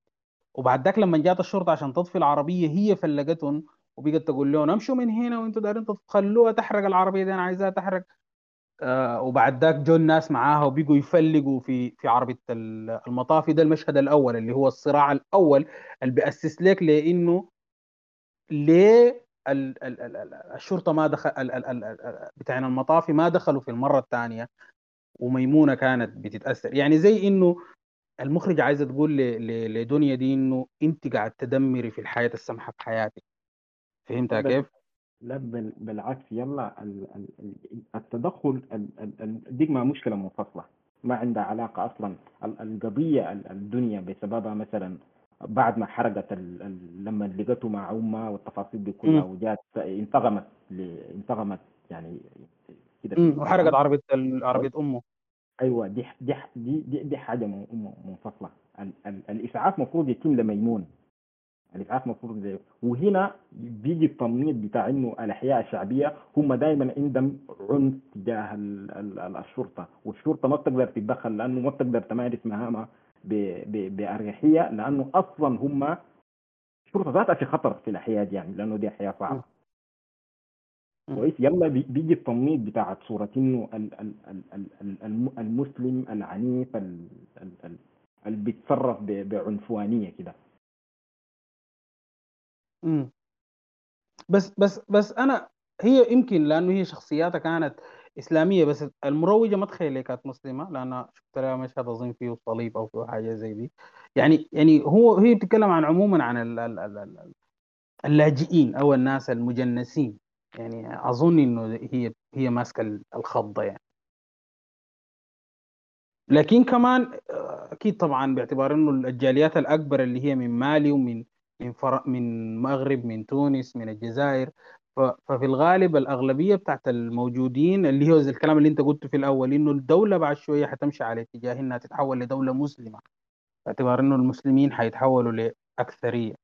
وبعد ذاك لما جات الشرطه عشان تطفي العربيه هي فلقتهم وبقت تقول لهم امشوا من هنا وانتوا دايرين تخلوها تحرق العربيه دي، انا عايزاها تحرق. آه وبعد ذاك جو الناس معاها وبيجوا يفلقوا في في عربيه المطافي. ده المشهد الاول اللي هو الصراع الاول اللي بيأسس لك لانه ليه ال ال ال الشرطه ما دخل ال ال ال بتاعنا المطافي ما دخلوا في المره الثانيه، وميمونه كانت بتتاثر. يعني زي انه المخرج عايزه تقول لدنيا دي انه انت قاعد تدمري في الحياه السمحه في حياتك. فهمتها كيف؟ لا بالعكس، يلا التدخل دي ما مشكله منفصله، ما عندها علاقة أصلا. القضية الدنيا بسببها مثلا بعد ما حرقت ال... لما لقته مع أمها والتفاصيل دي كلها وجات انتغمت ل... انتغمت يعني كده وحرقت عربية عربية أمه. أيوة دي دي دي دي حاجة منفصلة. ال... ال... الإسعاف مفروض يتم لميمون، الإسعاف مفروض زي، وهنا بيجي التنميط بتاع إنه الأحياء الشعبية هم دائما عندهم عنف تجاه ال... ال... الشرطة، والشرطة ما بتقدر تتدخل لأنه ما بتقدر تمارس مهامها بأريحية، لأنه أصلا هم الشرطة ذاتها في خطر في الأحياء دي يعني، لأنه دي أحياء صعبة. كويس، يلا بيجي التنميط بتاعت صورة إنه المسلم العنيف اللي بيتصرف بعنفوانية كده. امم بس بس بس أنا هي يمكن لأنه هي شخصياتها كانت إسلامية، بس المروجة ما تخيلها كانت مسلمة، لأنها شفت لها مشهد أظن فيه صليب أو فيه حاجة زي دي يعني. يعني هو هي بتتكلم عن عموما عن ال ال ال ال اللاجئين أو الناس المجنسين يعني، أظن إنه هي هي ماسكة الخضة يعني. لكن كمان أكيد طبعا باعتبار إنه الجاليات الأكبر اللي هي من مالي ومن من فر من مغرب من تونس من الجزائر، ففي الغالب الأغلبية بتاعت الموجودين اللي هو زي الكلام اللي انت قلته في الأول إنه الدولة بعد شوية حتمشي على اتجاه إنها تتحول لدولة مسلمة، باعتبار إنه المسلمين حيتحولوا لأكثرية.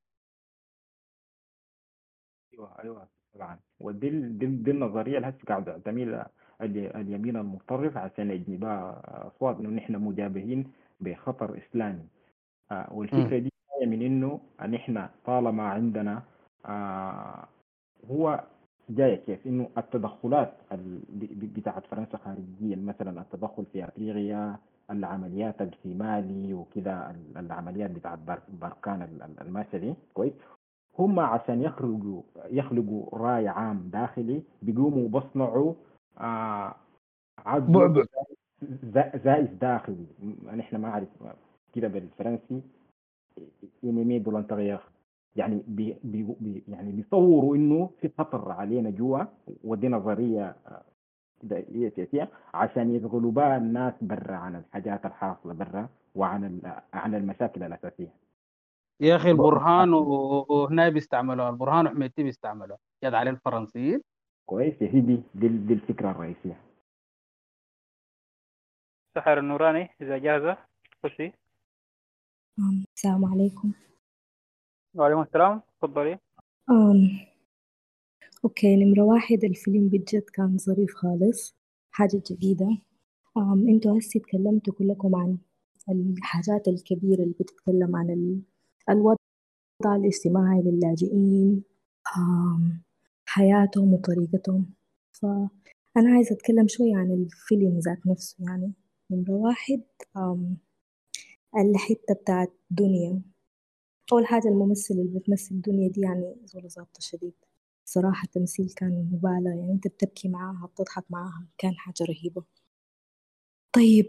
أيوة أيوة طبعا، ودي دي النظرية اللي هسه قاعد تعملها اليمين المتطرف عشان يجنبها أصوات إنه نحن مجابهين بخطر إسلامي. والفكرة دي جاية من إنه نحن طالما عندنا آه هو جاي كيف انه التدخلات بتاعت فرنسا خارجيا، مثلا التدخل في افريقيا، العمليات في مالي وكذا، العمليات بتاعت بركان المثلي كويس، هم عشان يخرجوا يخلقوا راي عام داخلي بيقوموا بصنعوا آه عدد زائف داخلي. نحن ما عارف كده بالفرنسي انمي دو لانتيغيور يعني بي بي يعني بيصوروا انه في خطر علينا جوا، ودي نظريه كده سياسيه عشان يشغلوا بها الناس برا عن الحاجات الحاصله برا وعن عن المشاكل الاساسيه. يا اخي البرهان وهنا بيستعملوها، البرهان وحميتي بيستعملوها يد عليه الفرنسيين. كويس يا سيدي، دي, دي الفكره الرئيسيه. سحر النوراني اذا جاهزه خشي. السلام عليكم. وعليكم السلام، تفضلي. أم. أوكي، نمرة واحد، الفيلم بجد كان ظريف خالص، حاجة جديدة. أم. أنتوا هسي تكلمتوا كلكم عن الحاجات الكبيرة اللي بتتكلم عن ال... الوضع الاجتماعي للاجئين، أم. حياتهم وطريقتهم، فأنا عايزة أتكلم شوي عن الفيلم ذات نفسه يعني. نمرة واحد، أم. الحتة بتاعت دنيا. أول حاجة الممثل اللي بتمثل الدنيا دي يعني زول ظابطة شديد صراحة، التمثيل كان مبالغ يعني، أنت بتبكي معاها بتضحك معاها، كان حاجة رهيبة. طيب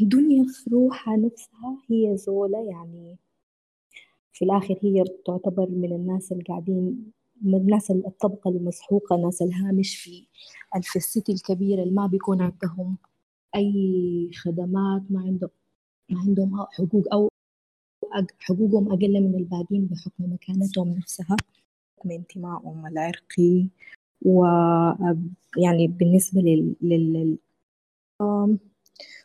دنيا في روحها نفسها هي زولة يعني، في الآخر هي تعتبر من الناس اللي قاعدين من الناس الطبقة المسحوقة، ناس الهامش في السيتي الكبيرة اللي ما بيكون عندهم أي خدمات، ما عندهم ما عندهم حقوق أو حقوقهم أقل من الباقين بحكم مكانتهم نفسها، بحكم انتمائهم العرقي، ويعني بالنسبة لل... لل...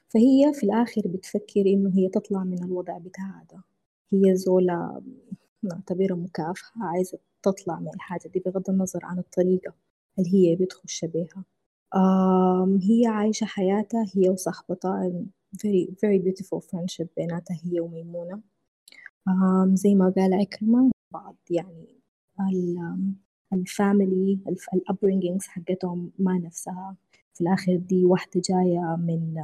فهي في الآخر بتفكر إنه هي تطلع من الوضع بتاعها ده. هي زولة نعتبرها مكافحة، عايزة تطلع من الحاجة دي بغض النظر عن الطريقة اللي هي بتخش بها. هي عايشة حياتها هي وصاحبتها، very very beautiful friendship بيناتها هي وميمونة. um, زي ما قال عكرمة بعض يعني الفاميلي الابرينجينجز حقتهم ما نفسها. في الآخر دي واحدة جاية من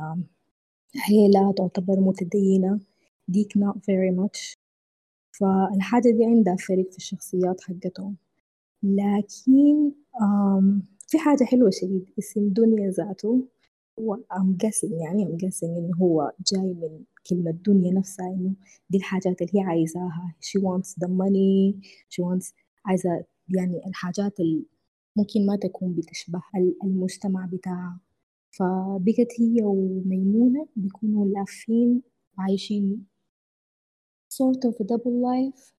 عيلة تعتبر متدينة، ديك not very much، فالحاجة دي عندها فرق في الشخصيات حقتهم. لكن um, في حاجة حلوة شديد، اسم دنيا ذاته وعم قاسم يعني عم قاسم إنه هو جاي من كلمة دنيا نفسها، إنه دي الحاجات اللي هي عايزاها، she wants the money she wants، عايزة يعني الحاجات اللي ممكن ما تكون بتشبه المجتمع بتاعها. فبقت هي وميمونة بيكونوا لافين عايشين sort of a double life.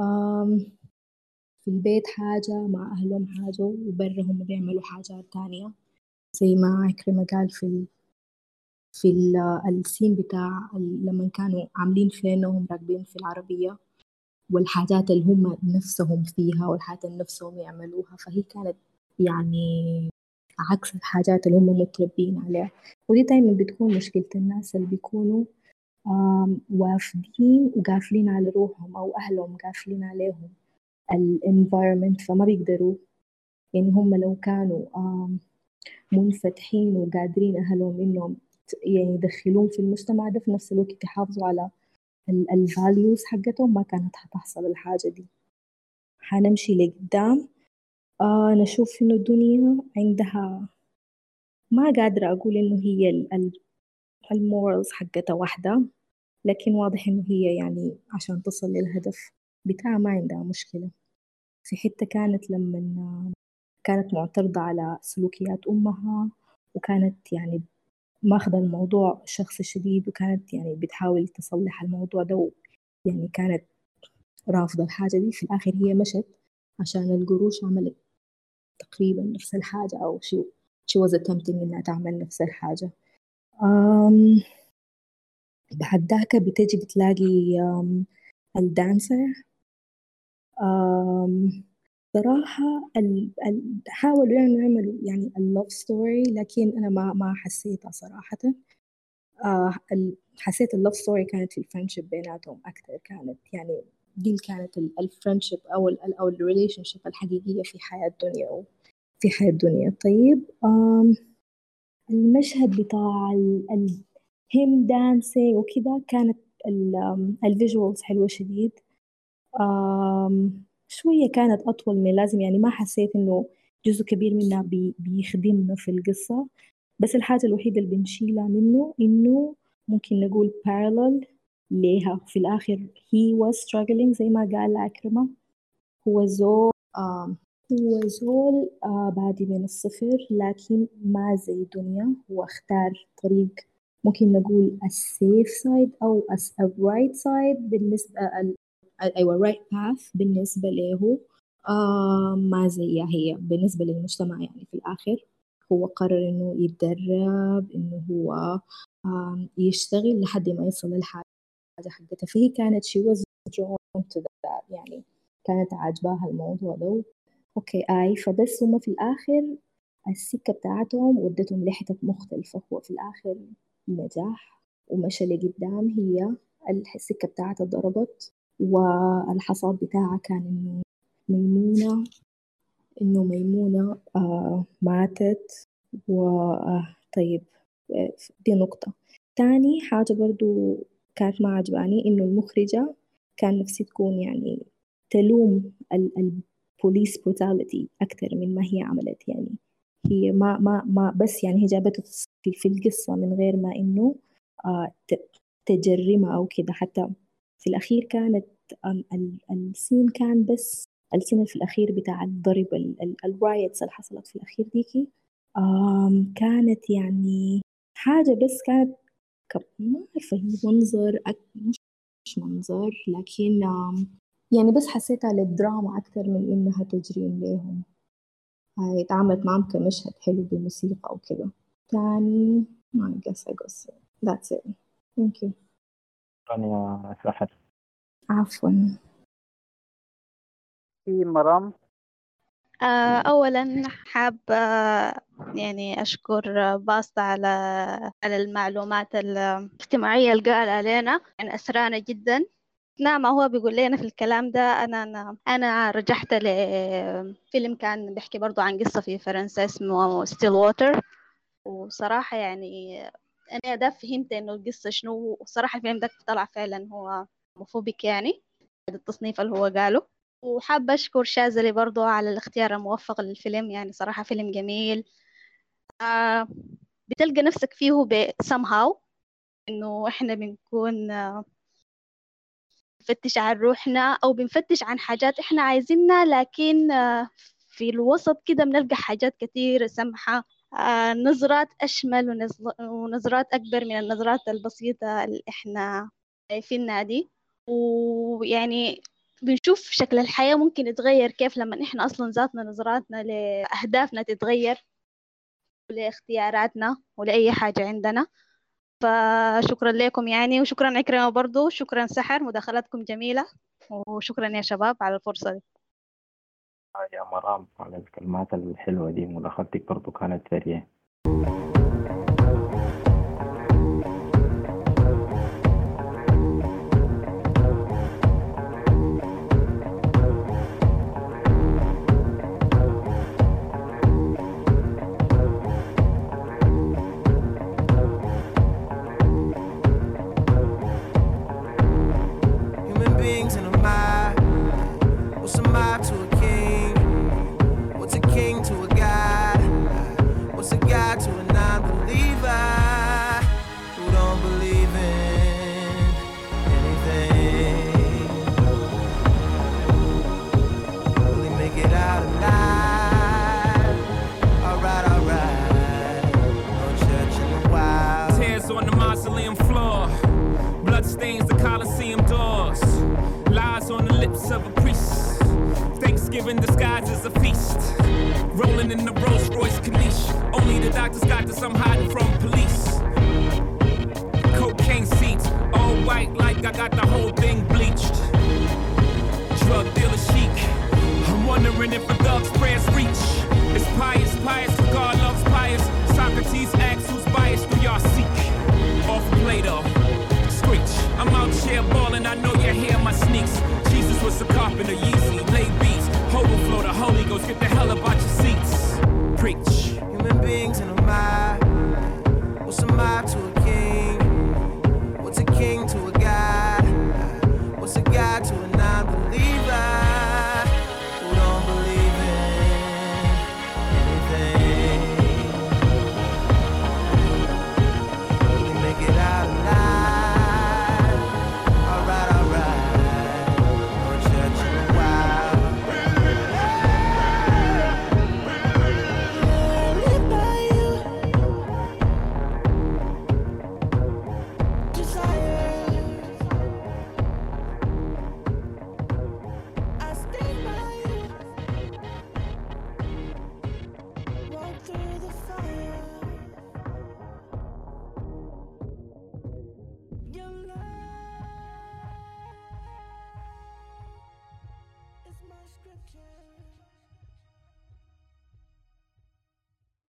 um, في البيت حاجة مع أهلهم حاجة وبرهم بيعملوا حاجة تانية زي ما عكرمة قال في ال... في ال... السين بتاع ال... لما كانوا عاملين خيانة وهم راكبين في العربية والحاجات اللي هم نفسهم فيها والحاجات اللي نفسهم يعملوها. فهي كانت يعني عكس الحاجات اللي هم متربين عليها، ودي دايما بتكون مشكلة الناس اللي بيكونوا وافدين وقافلين على روحهم أو أهلهم قافلين عليهم الانفايرمنت، فما بيقدروا يعني هم لو كانوا منفتحين وقادرين أهلهم إنهم يعني يدخلون في المجتمع ده في نفس الوقت يحافظوا على الفاليوز حقتهم ما كانت هتحصل الحاجة دي. هنمشي لقدام آه نشوف إنه الدنيا عندها ما قادرة أقول إنه هي المورالز حقتها واحدة، لكن واضح إنه هي يعني عشان تصل للهدف بتاعها ما عندها مشكلة. في حتة كانت لما كانت معترضة على سلوكيات أمها وكانت يعني ماخذة الموضوع شخص شديد وكانت يعني بتحاول تصلح الموضوع ده، يعني كانت رافضة الحاجة دي. في الآخر هي مشت عشان القروش عملت تقريبا نفس الحاجة أو شو شو وزتمت إنها تعمل نفس الحاجة. أم بعد ذاك بتجي بتلاقي الدانسر صراحة ال ال حاولوا يعني يعملوا يعني اللوف ستوري، لكن أنا ما ما حسيتها صراحة. آه حسيت اللوف ستوري كانت في الفرنشيب بيناتهم أكتر، كانت يعني دي كانت الفرنشيب أو ال أو الريليشنشيب الحقيقية في حياة دنيا أو في حياة دنيا. طيب آم المشهد بتاع الهم دانسي وكذا كانت الفيجوالز حلوة شديد. آم شوية كانت أطول من لازم، يعني ما حسيت إنه جزء كبير منها بي بيخدمنا في القصة، بس الحاجة الوحيدة اللي بنشيلها منه إنه ممكن نقول parallel ليها في الآخر he was struggling زي ما قال عكرمة، هو زول آه هو زول آه بادي من الصفر، لكن ما زي دنيا هو اختار طريق ممكن نقول السيف سايد أو الرايت سايد بالنسبة أيوة right path بالنسبة له، آه ما زي هي بالنسبة للمجتمع. يعني في الآخر هو قرر إنه يتدرب إنه هو آه يشتغل لحد ما يصل للحاجة حقتها، فهي كانت she was drawn to that يعني كانت عاجباها الموضوع ده أوكي آي. فبس هما في الآخر السكة بتاعتهم ودتهم لحتة مختلفة، هو في الآخر نجح ومشى لقدام، هي السكة بتاعتها ضربت والحصاد بتاعها كان إنه ميمونة إنه ميمونة آه ماتت. وطيب آه دي نقطة. تاني حاجة برضو كانت ما عجباني إنه المخرجة كان نفسي تكون يعني تلوم البوليس بروتاليتي أكتر من ما هي عملت، يعني هي ما ما ما بس يعني هي جابته في القصة من غير ما إنه آه تجرمة أو كده. حتى في الأخير كانت السين كان بس السين في الأخير بتاع الضرب الرايتس اللي حصلت في الأخير ديكي كانت يعني حاجة بس كانت ما أعرف هي منظر مش منظر، لكن يعني بس حسيتها للدراما أكتر من إنها تجريم ليهم. اتعاملت معهم كمشهد حلو بالموسيقى أو كده. تاني ما قصة قصة that's it thank you. شكرا يا سحر. عفوا. في مرام. أولا حابة يعني أشكر باسط على على المعلومات الاجتماعية اللي قال علينا، يعني أسرانا جدا. نعم هو بيقول لنا في الكلام ده أنا أنا, أنا رجحت لفيلم كان بيحكي برضو عن قصة في فرنسا اسمه Still Water، وصراحة يعني أنا ده فهمت إنه القصة شنو، وصراحة الفيلم ده طلع فعلا هو موفوبك يعني التصنيف اللي هو قاله. وحابة أشكر شاذلي برضو على الاختيار الموفق للفيلم، يعني صراحة فيلم جميل آه بتلقى نفسك فيه ب somehow إنه إحنا بنكون آه بنفتش عن روحنا أو بنفتش عن حاجات إحنا عايزينها، لكن آه في الوسط كده بنلقى حاجات كتير سمحة نظرات أشمل ونظرات أكبر من النظرات البسيطة اللي إحنا شايفينها دي. ويعني بنشوف شكل الحياة ممكن يتغير كيف لما إحنا أصلاً ذاتنا نظراتنا لأهدافنا تتغير ولاختياراتنا ولأي حاجة عندنا. فشكراً لكم يعني، وشكراً عكرمة برضو، شكراً سحر، مداخلاتكم جميلة، وشكراً يا شباب على الفرصة دي. يا مرام على الكلمات الحلوة دي، مداخلتك برضو كانت ثرية. Of a priest, Thanksgiving disguised as a feast, rolling in the Rolls Royce Caniche, only the doctors got this, I'm hiding from police, cocaine seats, all white like I got the whole thing bleached, drug dealer chic, I'm wondering if a thug's prayers reach, it's pious, pious, God loves pious, Socrates asks who's biased, do y'all seek, off Plato, screech, I'm out here balling, I know you hear my sneaks, was a carpenter, Yeezy, play beats, overflow the Holy Ghost, get the hell up out your seats, preach. Human beings in a mob, what's a mob to a king, what's a king to a